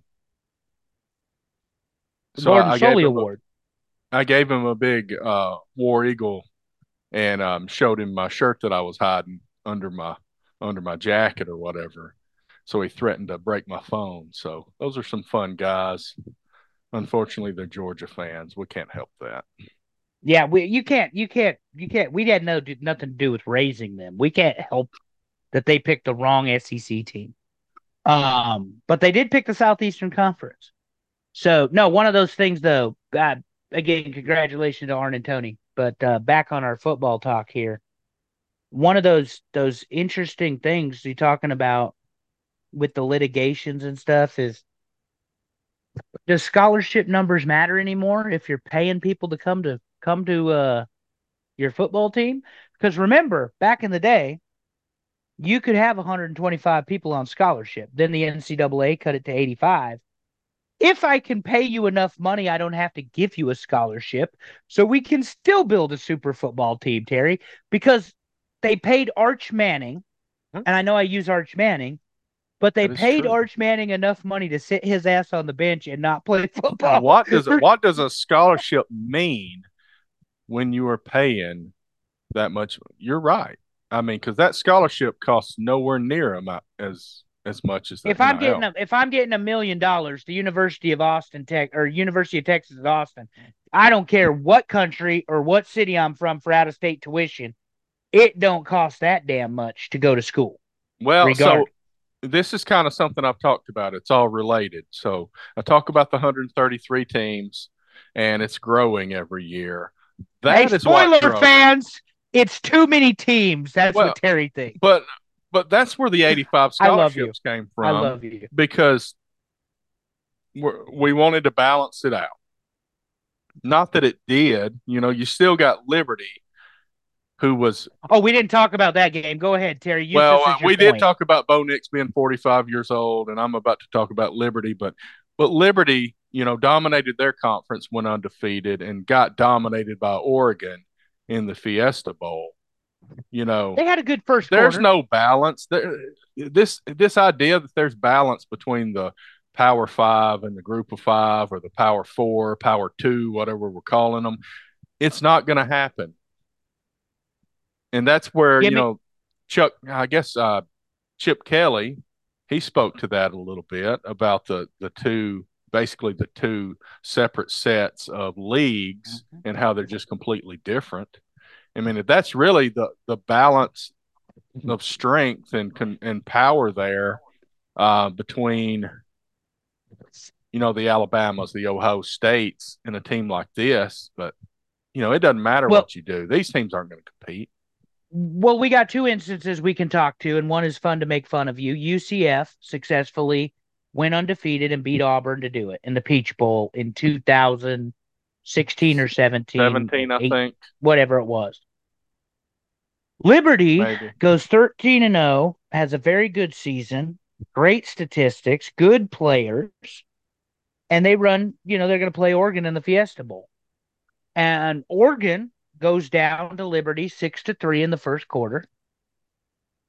the so Gordon I, I Soley Award. A, I gave him a big uh, War Eagle and um, showed him my shirt that I was hiding under my under my jacket or whatever. So he threatened to break my phone. So those are some fun guys. Unfortunately, they're Georgia fans. We can't help that. Yeah, we you can't you can't you can't. We had no nothing to do with raising them. We can't help that they picked the wrong S E C team. Um, but they did pick the Southeastern Conference. So no, one of those things though. God, again, congratulations to Arn and Tony. But uh, back on our football talk here, one of those those interesting things you're talking about with the litigations and stuff is. Does scholarship numbers matter anymore if you're paying people to come to come to uh, your football team? Because remember, back in the day, you could have one hundred twenty-five people on scholarship. Then the N C double A cut it to eighty-five. If I can pay you enough money, I don't have to give you a scholarship. So we can still build a super football team, Terry, because they paid Arch Manning, huh? and I know I use Arch Manning, but they paid true. Arch Manning enough money to sit his ass on the bench and not play football. What does it, what does a scholarship mean when you are paying that much? You're right. I mean, because that scholarship costs nowhere near as as much as that. If I'm getting a, if I'm getting a million dollars, the University of Austin Tech or University of Texas at Austin, I don't care what country or what city I'm from for out of state tuition, it don't cost that damn much to go to school. Well, regardless. so. This is kind of something I've talked about. It's all related. So I talk about the one hundred thirty-three teams, and it's growing every year. That hey, is spoiler fans, it's too many teams. That's well, what Terry thinks. But but that's where the eighty-five scholarships came from. I love you because we're, we wanted to balance it out. Not that it did. You know, you still got Liberty. Who was? Oh, we didn't talk about that game. Go ahead, Terry. You, well, uh, we point. did talk about Bo Nix being forty-five years old, and I'm about to talk about Liberty, but but Liberty, you know, dominated their conference, went undefeated, and got dominated by Oregon in the Fiesta Bowl. You know, they had a good first. There's quarter. no balance. There, this this idea that there's balance between the Power Five and the Group of Five, or the Power Four, Power Two, whatever we're calling them, it's not going to happen. And that's where, Give you know, me. Chuck, I guess uh, Chip Kelly, he spoke to that a little bit about the, the two, basically the two separate sets of leagues mm-hmm. and how they're just completely different. I mean, that's really the, the balance of strength and, and power there uh, between, you know, the Alabamas, the Ohio States, and a team like this. But, you know, it doesn't matter well, what you do. These teams aren't going to compete. Well, we got two instances we can talk to, and one is fun to make fun of you. U C F successfully went undefeated and beat Auburn to do it in the Peach Bowl in two thousand sixteen or seventeen. seventeen, I eight, think. Whatever it was. Liberty Maybe. goes thirteen and oh, has a very good season, great statistics, good players, and they run, you know, they're going to play Oregon in the Fiesta Bowl. And Oregon goes down to Liberty six to three in the first quarter,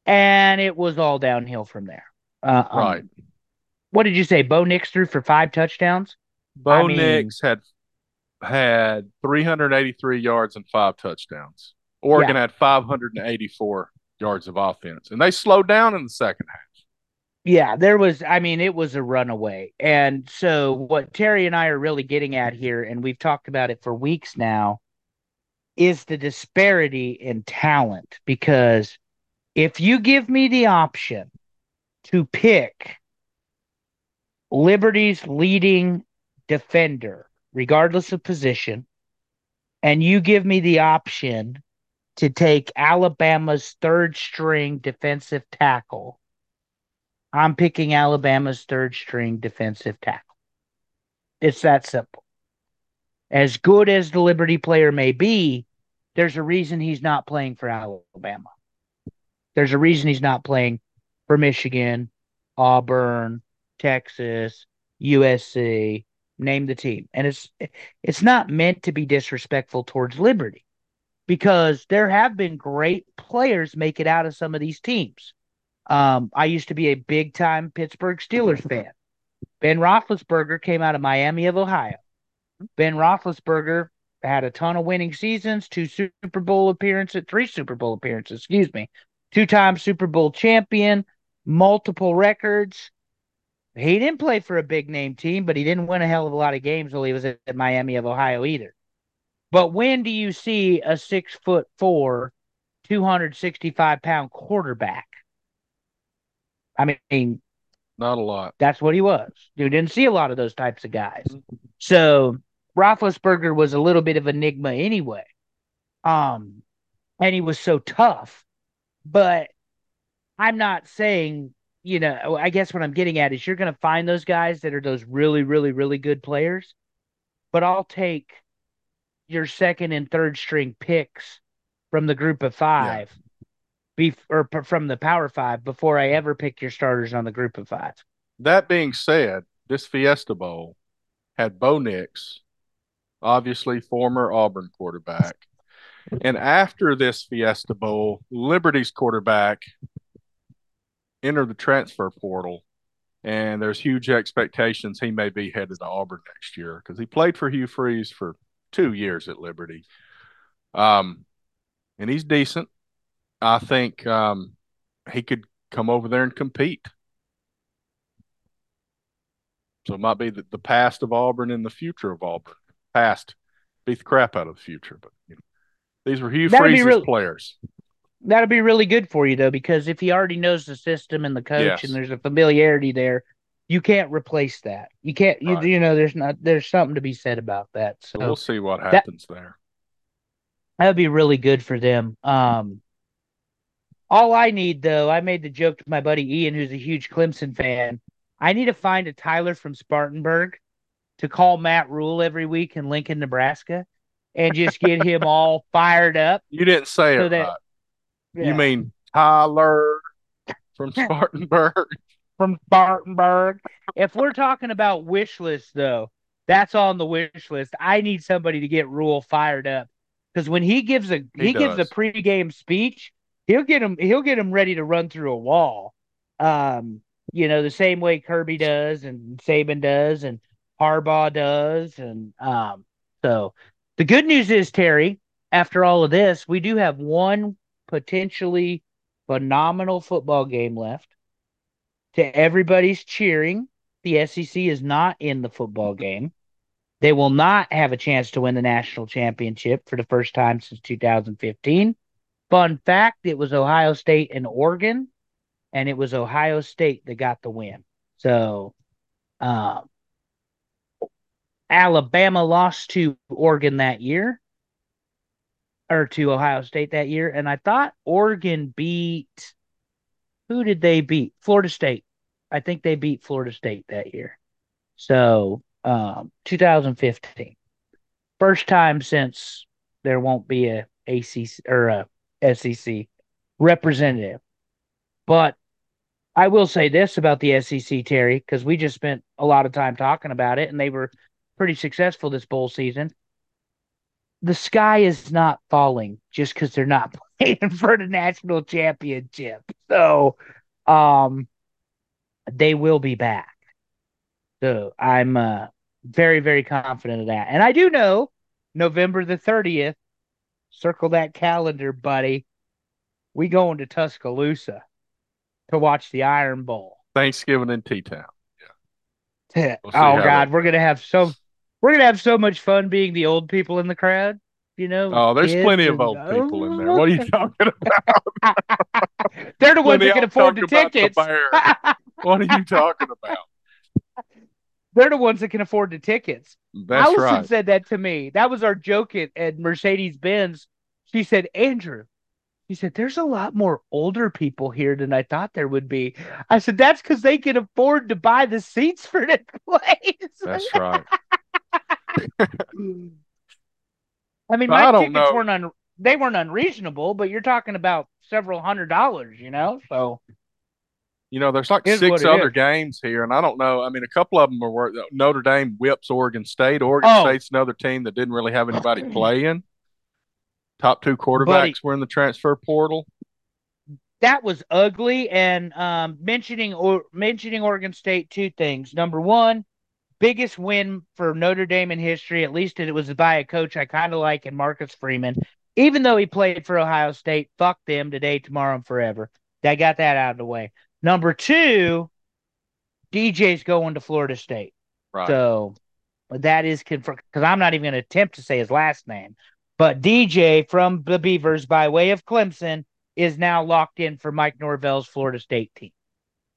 and it was all downhill from there. Uh, right. Um, what did you say? Bo Nix threw for five touchdowns. Bo I mean, Nix had had three hundred eighty-three yards and five touchdowns. Oregon yeah. had five hundred and eighty-four yards of offense, and they slowed down in the second half. Yeah, there was. I mean, it was a runaway. And so, what Terry and I are really getting at here, and we've talked about it for weeks now, is the disparity in talent. Because if you give me the option to pick Liberty's leading defender, regardless of position, and you give me the option to take Alabama's third string defensive tackle, I'm picking Alabama's third string defensive tackle. It's that simple. As good as the Liberty player may be, there's a reason he's not playing for Alabama. There's a reason he's not playing for Michigan, Auburn, Texas, U S C, name the team. And it's it's not meant to be disrespectful towards Liberty. because there have been great players make it out of some of these teams. Um, I used to be a big-time Pittsburgh Steelers fan. Ben Roethlisberger came out of Miami of Ohio. Ben Roethlisberger had a ton of winning seasons, two Super Bowl appearances, three Super Bowl appearances, excuse me, two-time Super Bowl champion, multiple records. He didn't play for a big-name team, but he didn't win a hell of a lot of games while he was at Miami of Ohio either. But when do you see a six foot four, two hundred sixty-five pound quarterback? I mean, not a lot. That's what he was. You didn't see a lot of those types of guys. So Roethlisberger was a little bit of an enigma anyway. Um, and he was so tough. But I'm not saying, you know, I guess what I'm getting at is you're going to find those guys that are those really, really, really good players. But I'll take your second and third string picks from the group of five. Yeah. Be, or p- from the Power Five before I ever pick your starters on the group of five. That being said, this Fiesta Bowl had Bo Nix, obviously former Auburn quarterback. And after this Fiesta Bowl, Liberty's quarterback entered the transfer portal, and there's huge expectations he may be headed to Auburn next year because he played for Hugh Freeze for two years at Liberty. Um, and he's decent. I think um, he could come over there and compete. So it might be the, the past of Auburn and the future of Auburn. Past beat the crap out of the future, but you know, these were Hugh Freeze's really, players. That'll be really good for you though, because if he already knows the system and the coach, yes. and there's a familiarity there, you can't replace that. You can't. Right. You, you know, there's not. There's something to be said about that. So we'll see what happens that, there. That'd be really good for them. Um, All I need, though, I made the joke to my buddy Ian, who's a huge Clemson fan. I need to find a Tyler from Spartanburg to call Matt Rule every week in Lincoln, Nebraska, and just get him all fired up. You didn't say so it that, right. Yeah. You mean Tyler from Spartanburg? From Spartanburg. If we're talking about wish lists, though, that's on the wish list. I need somebody to get Rule fired up because when he gives a he, he gives a pregame speech. He'll get him. He'll get him ready to run through a wall, um, you know, the same way Kirby does, and Saban does, and Harbaugh does, and um, so the good news is, Terry, after all of this, we do have one potentially phenomenal football game left. To everybody's cheering, the S E C is not in the football game. They will not have a chance to win the national championship for the first time since two thousand fifteen. Fun fact, it was Ohio State and Oregon, and it was Ohio State that got the win. So, uh, Alabama lost to Oregon that year, or to Ohio State that year, and I thought Oregon beat, who did they beat? Florida State. I think they beat Florida State that year. So, um, two thousand fifteen. First time since there won't be a A C C, or a S E C representative. But I will say this about the S E C, Terry, because we just spent a lot of time talking about it, and they were pretty successful this bowl season. The sky is not falling just because they're not playing for the national championship. So um, they will be back. So I'm uh, very, very confident of that. And I do know November the thirtieth, circle that calendar, buddy. We going to Tuscaloosa to watch the Iron Bowl. Thanksgiving in T-Town. Yeah. We'll oh God, we're gonna have so we're gonna have so much fun being the old people in the crowd. You know. Oh, there's plenty of old and, people in there. What are you talking about? They're the ones that can afford the tickets. The what are you talking about? They're the ones that can afford the tickets. That's Allison right. said that to me. That was our joke at, at Mercedes-Benz. She said, Andrew, she said, there's a lot more older people here than I thought there would be. I said, that's because they can afford to buy the seats for that place. That's right. I mean, my I don't tickets know. weren't un- they weren't unreasonable, but you're talking about several hundred dollars, you know? So. You know, there's like Here's six other is. games here, and I don't know. I mean, a couple of them are where Notre Dame whips Oregon State. Oregon oh. State's another team that didn't really have anybody playing. top two quarterbacks Buddy, were in the transfer portal. That was ugly. And um, mentioning or mentioning Oregon State, two things. Number one, biggest win for Notre Dame in history, at least it was by a coach I kind of like, and Marcus Freeman. Even though he played for Ohio State, fuck them today, tomorrow, and forever. I got that out of the way. Number two, D J's going to Florida State. Right. So that is confirmed, because I'm not even going to attempt to say his last name. But D J from the Beavers by way of Clemson is now locked in for Mike Norvell's Florida State team.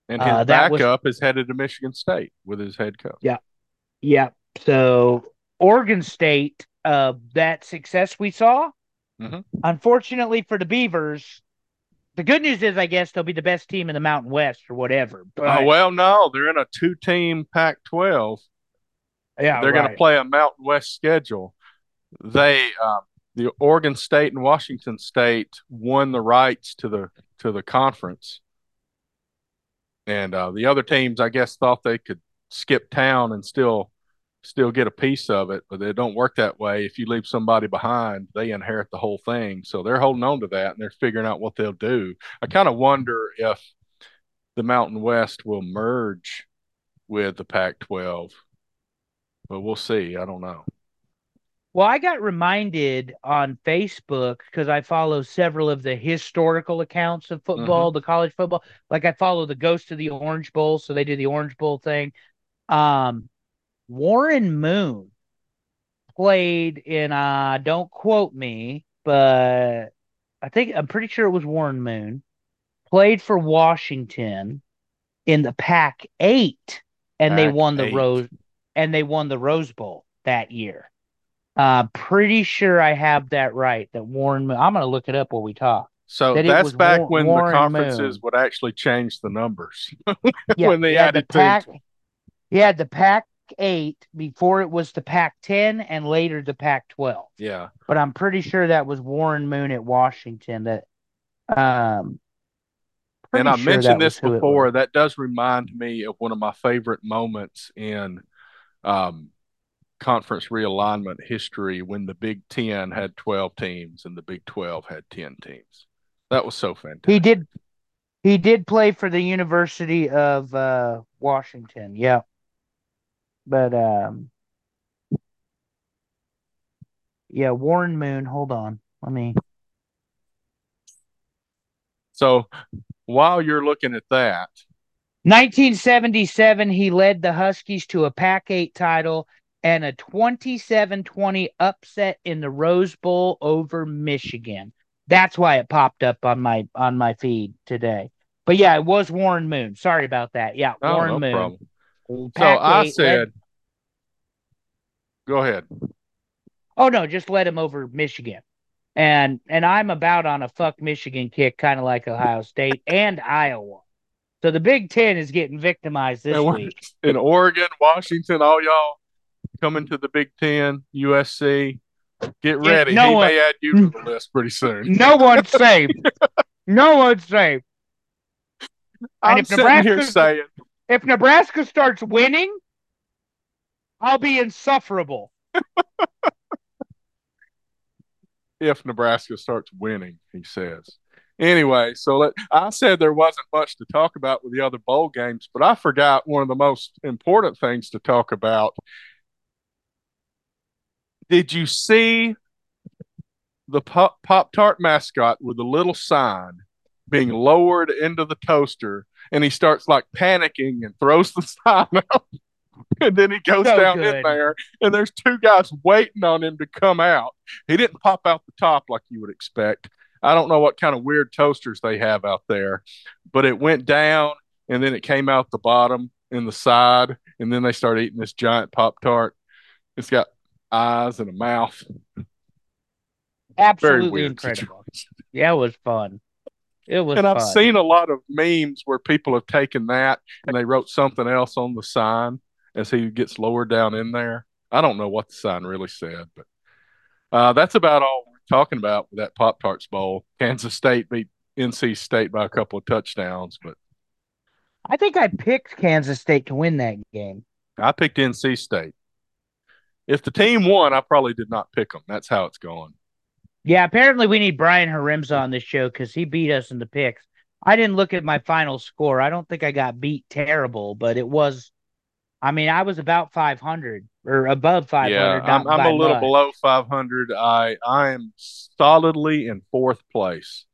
And his uh, backup was, is headed to Michigan State with his head coach. Yeah. Yeah. So Oregon State, uh, that success we saw, mm-hmm. unfortunately for the Beavers, the good news is, I guess, they'll be the best team in the Mountain West or whatever. But... Uh, well, no, they're in a two-team Pac twelve. Yeah, they're right. going to play a Mountain West schedule. They, uh, the Oregon State and Washington State, won the rights to the to the conference, and uh, the other teams, I guess, thought they could skip town and still still get a piece of it, but it don't work that way. If you leave somebody behind, they inherit the whole thing. So they're holding on to that, and they're figuring out what they'll do. I kind of wonder if the Mountain West will merge with the Pac twelve, but we'll see. I don't know. Well, I got reminded on Facebook, because I follow several of the historical accounts of football, mm-hmm. the college football. Like, I follow the Ghost of the Orange Bowl, so they do the Orange Bowl thing. Um, Warren Moon played in, uh, don't quote me, but I think I'm pretty sure it was Warren Moon, played for Washington in the Pac eight, and Pac they won the eight. Rose and they won the Rose Bowl that year. Uh, pretty sure I have that right. That Warren Moon. I'm going to look it up while we talk. So that that's back War- when Warren the conferences Moon. Would actually change the numbers yeah, when they added the Pac. Yeah, the Pac. Eight before it was the Pac ten and later the Pac twelve. Yeah, but I'm pretty sure that was Warren Moon at Washington. That, um, and I sure mentioned this before. That does remind me of one of my favorite moments in um, conference realignment history, when the Big Ten had twelve teams and the Big twelve had ten teams. That was so fantastic. He did, he did play for the University of uh, Washington. Yeah. But, um, yeah, Warren Moon, hold on. Let me. So while you're looking at that. nineteen seventy-seven, he led the Huskies to a Pac eight title and a twenty-seven twenty upset in the Rose Bowl over Michigan. That's why it popped up on my on my feed today. But, yeah, it was Warren Moon. Sorry about that. Yeah, oh, Warren no Moon. Problem. So I said, led... go ahead. Oh, no, just let him over Michigan. And and I'm about on a fuck Michigan kick, kind of like Ohio State and Iowa. So the Big Ten is getting victimized this week. In Oregon, Washington, all y'all coming to the Big Ten, U S C, get ready. No he one... may add you to the list pretty soon. No one's safe. No one's safe. I'm and if sitting Nebraska... here saying... If Nebraska starts winning, I'll be insufferable. If Nebraska starts winning, he says. Anyway, so let, I said there wasn't much to talk about with the other bowl games, but I forgot one of the most important things to talk about. Did you see the Pop- Pop-Tart mascot with the little sign being lowered into the toaster? And he starts, like, panicking and throws the sign out. And then he goes so down good. in there, and there's two guys waiting on him to come out. He didn't pop out the top like you would expect. I don't know what kind of weird toasters they have out there. But it went down, and then it came out the bottom and the side, and then they start eating this giant Pop-Tart. It's got eyes and a mouth. Absolutely Very weird incredible. Situation. Yeah, it was fun. It was and I've fun. seen a lot of memes where people have taken that and they wrote something else on the sign as he gets lower down in there. I don't know what the sign really said, but uh, that's about all we're talking about with that Pop-Tarts Bowl. Kansas State beat N C State by a couple of touchdowns, but I think I picked Kansas State to win that game. I picked N C State. If the team won, I probably did not pick them. That's how it's going. Yeah, apparently we need Brian Haremza on this show because he beat us in the picks. I didn't look at my final score. I don't think I got beat terrible, but it was, I mean, I was about five hundred or above five hundred. Yeah, I'm, I'm a little much. below five hundred. I, I am solidly in fourth place,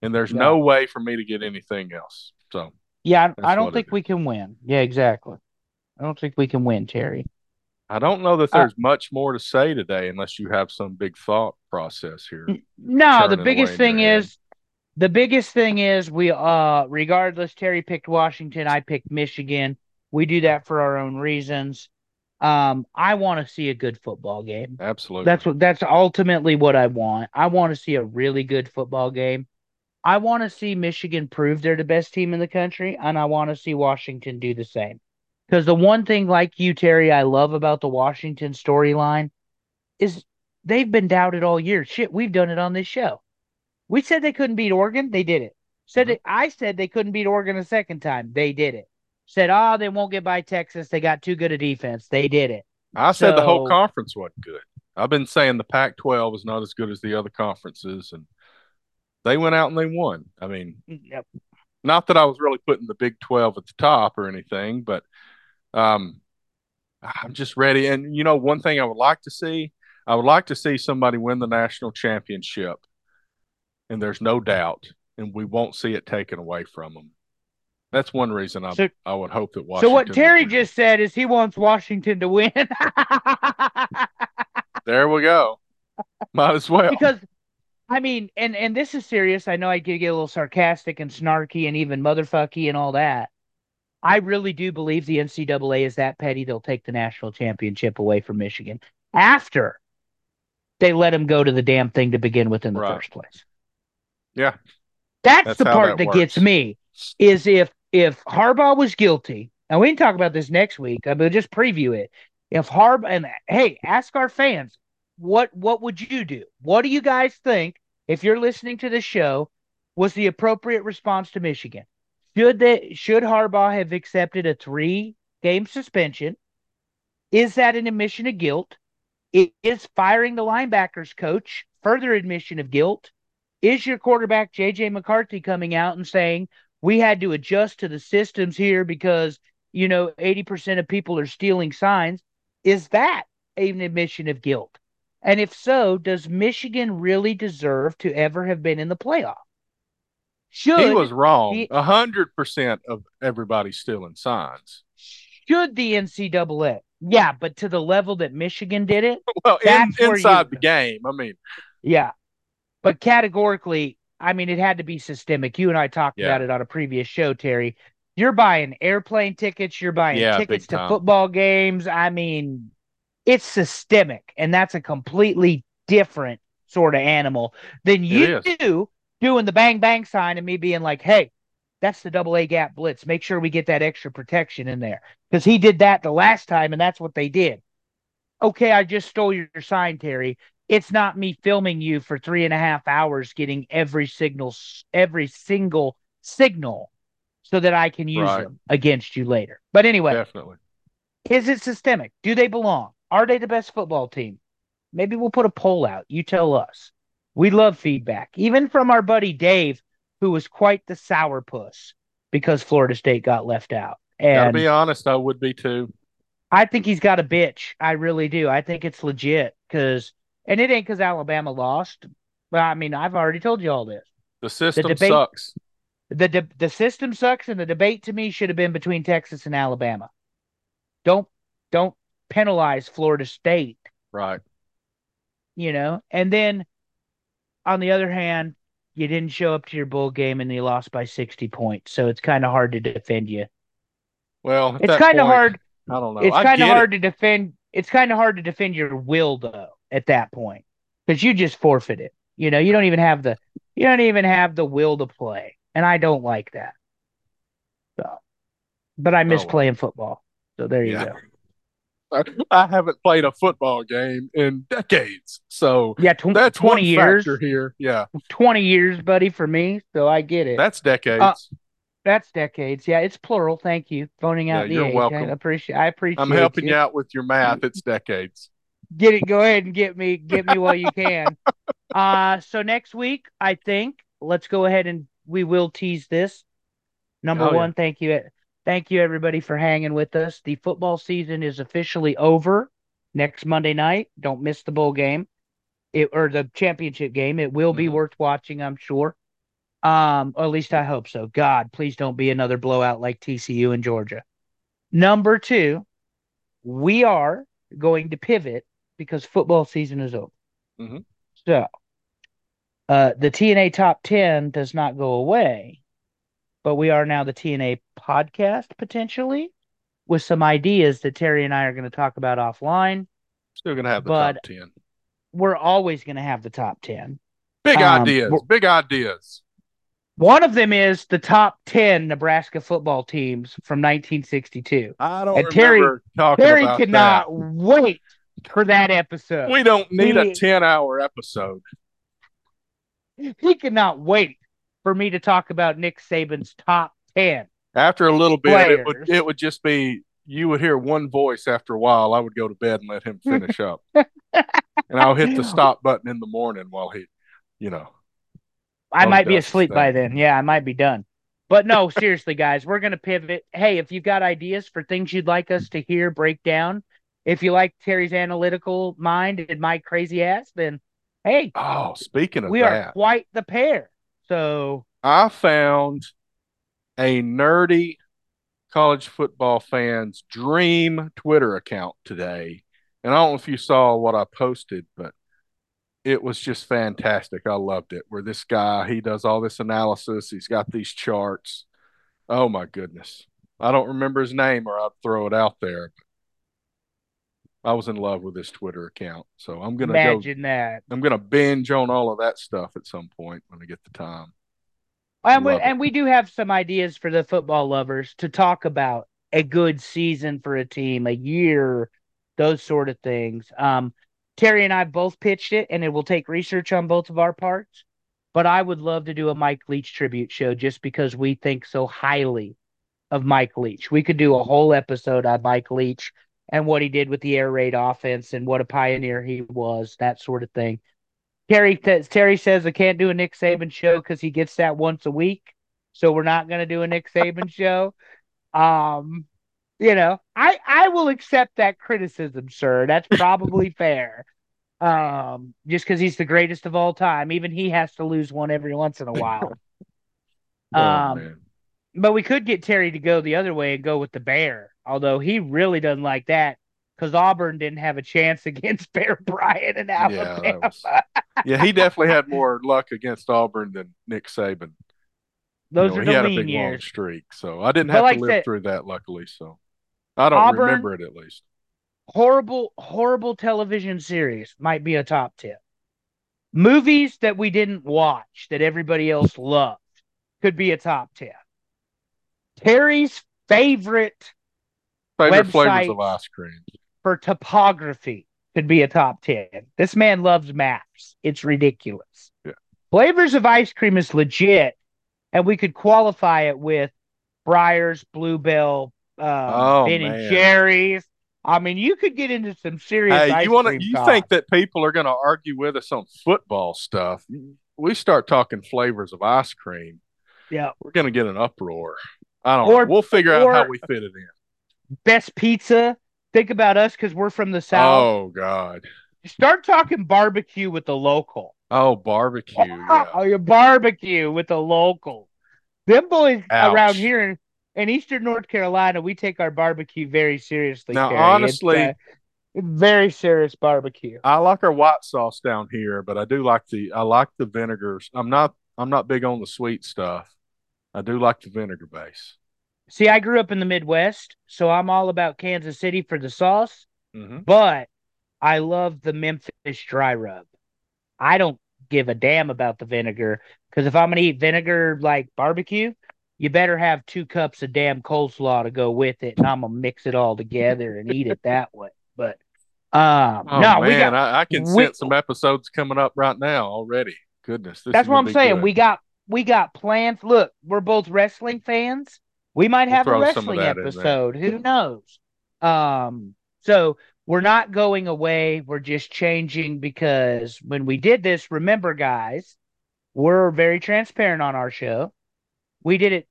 and there's yeah. no way for me to get anything else. So yeah, I, I don't think we can win. Yeah, exactly. I don't think we can win, Terry. I don't know that there's uh, much more to say today unless you have some big thought process here. No, the biggest thing is the biggest thing is we uh regardless, Terry picked Washington, I picked Michigan. We do that for our own reasons. Um I want to see a good football game. Absolutely. That's what that's ultimately what I want. I want to see a really good football game. I want to see Michigan prove they're the best team in the country, and I want to see Washington do the same. Because the one thing, like you, Terry, I love about the Washington storyline is they've been doubted all year. Shit, we've done it on this show. We said they couldn't beat Oregon. They did it. Said mm-hmm. it, I said they couldn't beat Oregon a second time. They did it. Said, oh, they won't get by Texas. They got too good a defense. They did it. I so, said the whole conference wasn't good. I've been saying the Pac twelve is not as good as the other conferences, and they went out and they won. I mean, yep. not that I was really putting the Big twelve at the top or anything, but – Um, I'm just ready. And, you know, one thing I would like to see, I would like to see somebody win the national championship, and there's no doubt, and we won't see it taken away from them. That's one reason I, so, I would hope that Washington. So what Terry just said is he wants Washington to win. There we go. Might as well. Because, I mean, and, and this is serious. I know I get a little sarcastic and snarky and even motherfucky and all that. I really do believe the N C double A is that petty. They'll take the national championship away from Michigan after they let them go to the damn thing to begin with in the right. first place. Yeah. That's, That's the part that, that gets me is if, if Harbaugh was guilty, and we can talk about this next week, I mean, just preview it. If Harbaugh, and hey, ask our fans, what, what would you do? What do you guys think, if you're listening to the show, was the appropriate response to Michigan? Should they, should Harbaugh have accepted a three-game suspension? Is that an admission of guilt? Is firing the linebackers coach further admission of guilt? Is your quarterback, J J McCarthy, coming out and saying, we had to adjust to the systems here because, you know, eighty percent of people are stealing signs? Is that an admission of guilt? And if so, does Michigan really deserve to ever have been in the playoff? Should he was wrong. A hundred percent of everybody stealing signs. Should the N C double A? Yeah, but to the level that Michigan did it. Well, in, inside you, the game, I mean. Yeah, but categorically, I mean, it had to be systemic. You and I talked yeah. about it on a previous show, Terry. You're buying airplane tickets. You're buying yeah, tickets to time. football games. I mean, it's systemic, and that's a completely different sort of animal than you do. Doing the bang bang sign and me being like, hey, that's the double A gap blitz. Make sure we get that extra protection in there. Because he did that the last time, and that's what they did. Okay, I just stole your, your sign, Terry. It's not me filming you for three and a half hours getting every signal, every single signal so that I can use right. them against you later. But anyway, definitely. Is it systemic? Do they belong? Are they the best football team? Maybe we'll put a poll out. You tell us. We love feedback, even from our buddy Dave, who was quite the sourpuss because Florida State got left out. And gotta be honest, I would be too. I think he's got a bitch. I really do. I think it's legit because, and it ain't because Alabama lost. But I mean, I've already told you all this. The system the debate, sucks. The de- the system sucks, and the debate to me should have been between Texas and Alabama. Don't don't penalize Florida State, right? You know, and then. On the other hand, you didn't show up to your bowl game and you lost by sixty points, so it's kind of hard to defend you. Well, it's kind of hard. I don't know. It's kind of hard to defend. It's kind of hard to defend your will though at that point because you just forfeit it. You know, you don't even have the you don't even have the will to play, and I don't like that. So, but I miss oh, well. playing football. So there you yeah. go. I haven't played a football game in decades, so yeah, tw- that's twenty years here. Yeah, twenty years, buddy, for me. So I get it. That's decades. Uh, that's decades. Yeah, it's plural. Thank you, phoning out yeah, the you're age. Welcome. I appreciate. I appreciate. I'm helping you. you out with your math. It's decades. Get it. Go ahead and get me. Get me while you can. Uh, so next week, I think, let's go ahead and we will tease this. Number oh, one, yeah. thank you. Thank you, everybody, for hanging with us. The football season is officially over next Monday night. Don't miss the bowl game it, or the championship game. It will be mm-hmm. worth watching, I'm sure. Um, or at least I hope so. God, please don't be another blowout like T C U and Georgia. Number two, we are going to pivot because football season is over. Mm-hmm. So uh, the T N A Top ten does not go away, but we are now the T N A podcast, potentially, with some ideas that Terry and I are going to talk about offline. Still going to have the top ten. We're always going to have the top ten. Big um, ideas. Big ideas. One of them is the top ten Nebraska football teams from nineteen sixty-two. I don't and remember Terry, talking Terry about could that. Terry cannot wait for that episode. We don't need he, a ten-hour episode. He could not wait for me to talk about Nick Saban's top ten. After a little bit, players. it would it would just be, you would hear one voice after a while. I would go to bed and let him finish up. And I'll hit the stop button in the morning while he, you know. I might be asleep by then. Yeah, I might be done. But no, seriously, guys, we're going to pivot. Hey, if you've got ideas for things you'd like us to hear, break down, if you like Terry's analytical mind and my crazy ass, then hey. Oh, speaking of that. We are quite the pair. So I found a nerdy college football fan's dream Twitter account today. And I don't know if you saw what I posted, but it was just fantastic. I loved it. Where this guy, he does all this analysis. He's got these charts. Oh, my goodness. I don't remember his name or I'd throw it out there. But I was in love with this Twitter account. So I'm going to imagine go, that. I'm going to binge on all of that stuff at some point when I get the time. And we, and we do have some ideas for the football lovers to talk about a good season for a team, a year, those sort of things. Um, Terry and I both pitched it, and it will take research on both of our parts. But I would love to do a Mike Leach tribute show just because we think so highly of Mike Leach. We could do a whole episode on Mike Leach and what he did with the air raid offense and what a pioneer he was, that sort of thing. Terry, t- Terry says I can't do a Nick Saban show because he gets that once a week, so we're not going to do a Nick Saban show. Um, you know, I, I will accept that criticism, sir. That's probably fair. Um, just because he's the greatest of all time, even he has to lose one every once in a while. Oh, um, man. But we could get Terry to go the other way and go with the Bear, although he really doesn't like that. Because Auburn didn't have a chance against Bear Bryant and Alabama. Yeah, was, yeah, he definitely had more luck against Auburn than Nick Saban. Those you know, are the he had lean a big years. Long streak, so I didn't but have like to live that, through that. Luckily, so I don't Auburn, remember it at least. Horrible, horrible television series might be a top tip. Movies that we didn't watch that everybody else loved could be a top tip. Terry's favorite favorite flavors of ice cream. For topography could be a top ten. This man loves maps. It's ridiculous. Yeah. Flavors of ice cream is legit, and we could qualify it with Breyers, Bluebell, uh, oh, Ben man. and Jerry's. I mean, you could get into some serious hey, ice you wanna, cream. You thoughts. Think that people are going to argue with us on football stuff? We start talking flavors of ice cream. Yeah, we're going to get an uproar. I don't or, know. We'll figure or, out how we fit it in. Best pizza. Think about us because we're from the South. Oh, God. Start talking barbecue with the local. Oh, barbecue. Yeah. Oh, your barbecue with the local. Them boys Ouch. around here in, in Eastern North Carolina, we take our barbecue very seriously. Now, Terry. honestly. It's, uh, very serious barbecue. I like our white sauce down here, but I do like the I like the vinegars. I'm not I'm not big on the sweet stuff. I do like the vinegar base. See, I grew up in the Midwest, so I'm all about Kansas City for the sauce, mm-hmm. but I love the Memphis dry rub. I don't give a damn about the vinegar, because if I'm going to eat vinegar like barbecue, you better have two cups of damn coleslaw to go with it, and I'm going to mix it all together and eat it that way. But um, oh, no, man, we got, I, I can we, sense some episodes coming up right now already. Goodness. This that's what I'm saying. Good. We got we got plans. Look, we're both wrestling fans. We might have we'll a wrestling episode. Who knows? Um, so we're not going away. We're just changing, because when we did this, remember, guys, we're very transparent on our show. We did it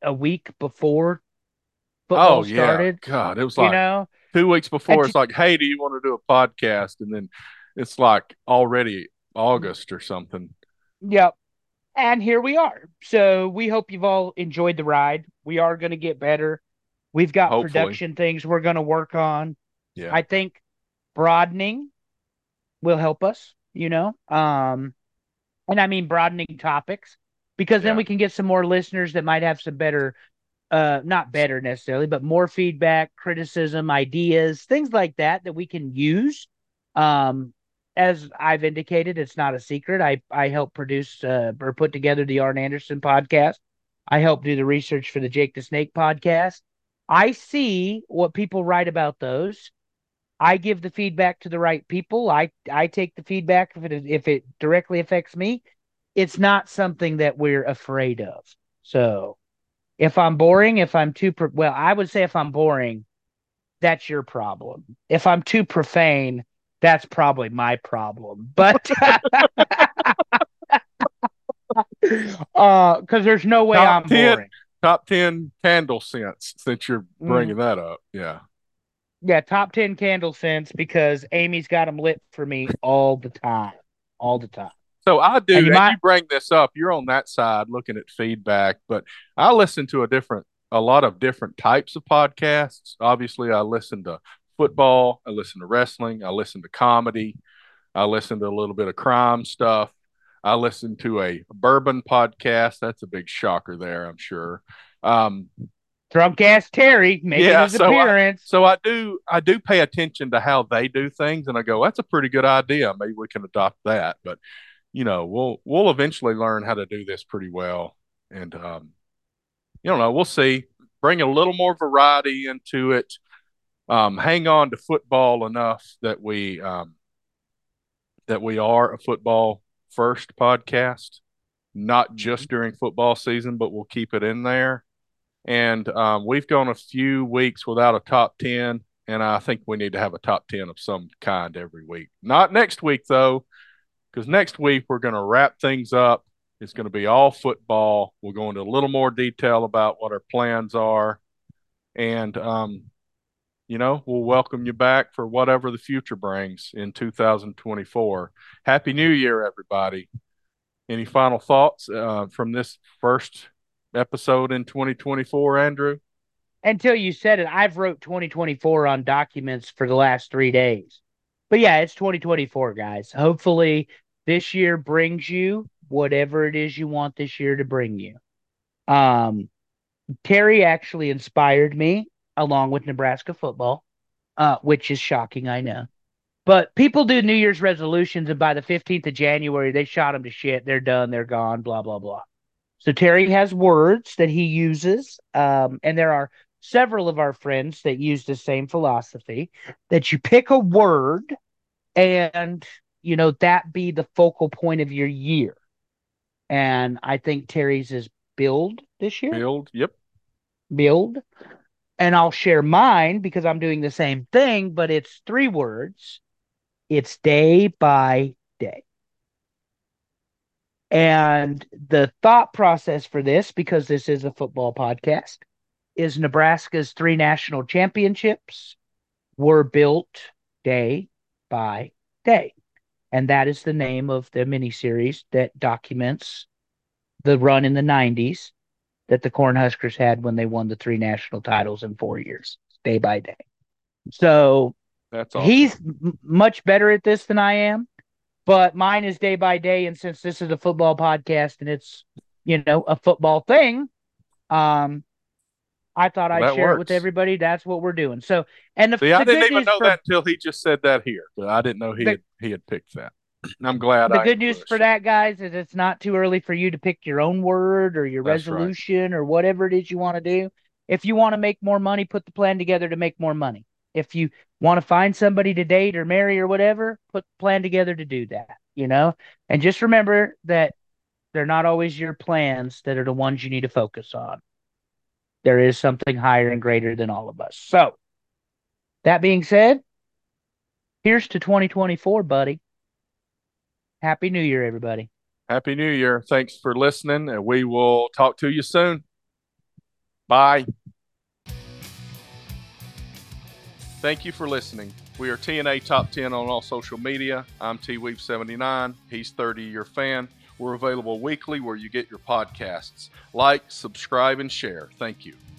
a week before football oh, yeah. started. God, it was like you know? two weeks before. It's t- like, hey, do you want to do a podcast? And then it's like already August or something. Yep. And here we are. So we hope you've all enjoyed the ride. We are going to get better. We've got Hopefully. production things we're going to work on. Yeah. I think broadening will help us, you know. Um, and I mean broadening topics, because yeah. then we can get some more listeners that might have some better, uh, not better necessarily, but more feedback, criticism, ideas, things like that that we can use. Um, as I've indicated, it's not a secret. I, I help produce uh, or put together the Arn Anderson podcast. I help do the research for the Jake the Snake podcast. I see what people write about those. I give the feedback to the right people. I, I take the feedback if it if it directly affects me. It's not something that we're afraid of. So if I'm boring, if I'm too... Pro- well, I would say if I'm boring, that's your problem. If I'm too profane... that's probably my problem, but because uh, there's no way top I'm ten, boring. Top ten candle scents, since you're bringing mm. that up. Yeah. Yeah. Top ten candle scents, because Amy's got them lit for me all the time, all the time. So I do. And you, and might... you bring this up. You're on that side looking at feedback, but I listen to a different, a lot of different types of podcasts. Obviously I listen to football, I listen to wrestling, I listen to comedy, I listen to a little bit of crime stuff, I listen to a bourbon podcast. That's a big shocker there, I'm sure. Um, Drunk ass Terry making yeah, his so appearance. I, so I do I do pay attention to how they do things, and I go, that's a pretty good idea. Maybe we can adopt that. But you know, we'll we'll eventually learn how to do this pretty well. And um, you know, we'll see. Bring a little more variety into it. Um, hang on to football enough that we um, that we are a football first podcast, not just during football season, but we'll keep it in there. And um, we've gone a few weeks without a top ten, and I think we need to have a top ten of some kind every week. Not next week, though, because next week we're going to wrap things up. It's going to be all football. We'll go into a little more detail about what our plans are, and um, you know, we'll welcome you back for whatever the future brings in two thousand twenty-four. Happy New Year, everybody. Any final thoughts uh, from this first episode in twenty twenty-four, Andrew? Until you said it, I've wrote twenty twenty-four on documents for the last three days. But yeah, it's twenty twenty-four, guys. Hopefully this year brings you whatever it is you want this year to bring you. Um, Terry actually inspired me, along with Nebraska football, uh, which is shocking, I know. But people do New Year's resolutions, and by the fifteenth of January, they shot them to shit. They're done. They're gone, blah, blah, blah. So Terry has words that he uses, um, and there are several of our friends that use the same philosophy, that you pick a word and, you know, that be the focal point of your year. And I think Terry's is build this year. Build, yep. Build. And I'll share mine because I'm doing the same thing, but it's three words. It's day by day. And the thought process for this, because this is a football podcast, is Nebraska's three national championships were built day by day. And that is the name of the miniseries that documents the run in the nineties that the Cornhuskers had when they won the three national titles in four years, day by day. So that's awesome. He's m- much better at this than I am, but mine is day by day. And since this is a football podcast and it's, you know, a football thing, um, I thought well, I'd share works. it with everybody. That's what we're doing. So, and the, See, the I didn't even know for, that until he just said that here. But I didn't know he the, had, he had picked that. I'm glad. The I good news for that, guys, is it's not too early for you to pick your own word or your That's resolution right. or whatever it is you want to do. If you want to make more money, put the plan together to make more money. If you want to find somebody to date or marry or whatever, put the plan together to do that, you know? And just remember that they're not always your plans that are the ones you need to focus on. There is something higher and greater than all of us. So that being said, Here's to twenty twenty-four, buddy. Happy New Year, everybody. Happy New Year. Thanks for listening, and we will talk to you soon. Bye. Thank you for listening. We are T N A Top ten on all social media. I'm T Weave seventy-nine. He's thirty, your fan. We're available weekly where you get your podcasts. Like, subscribe, and share. Thank you.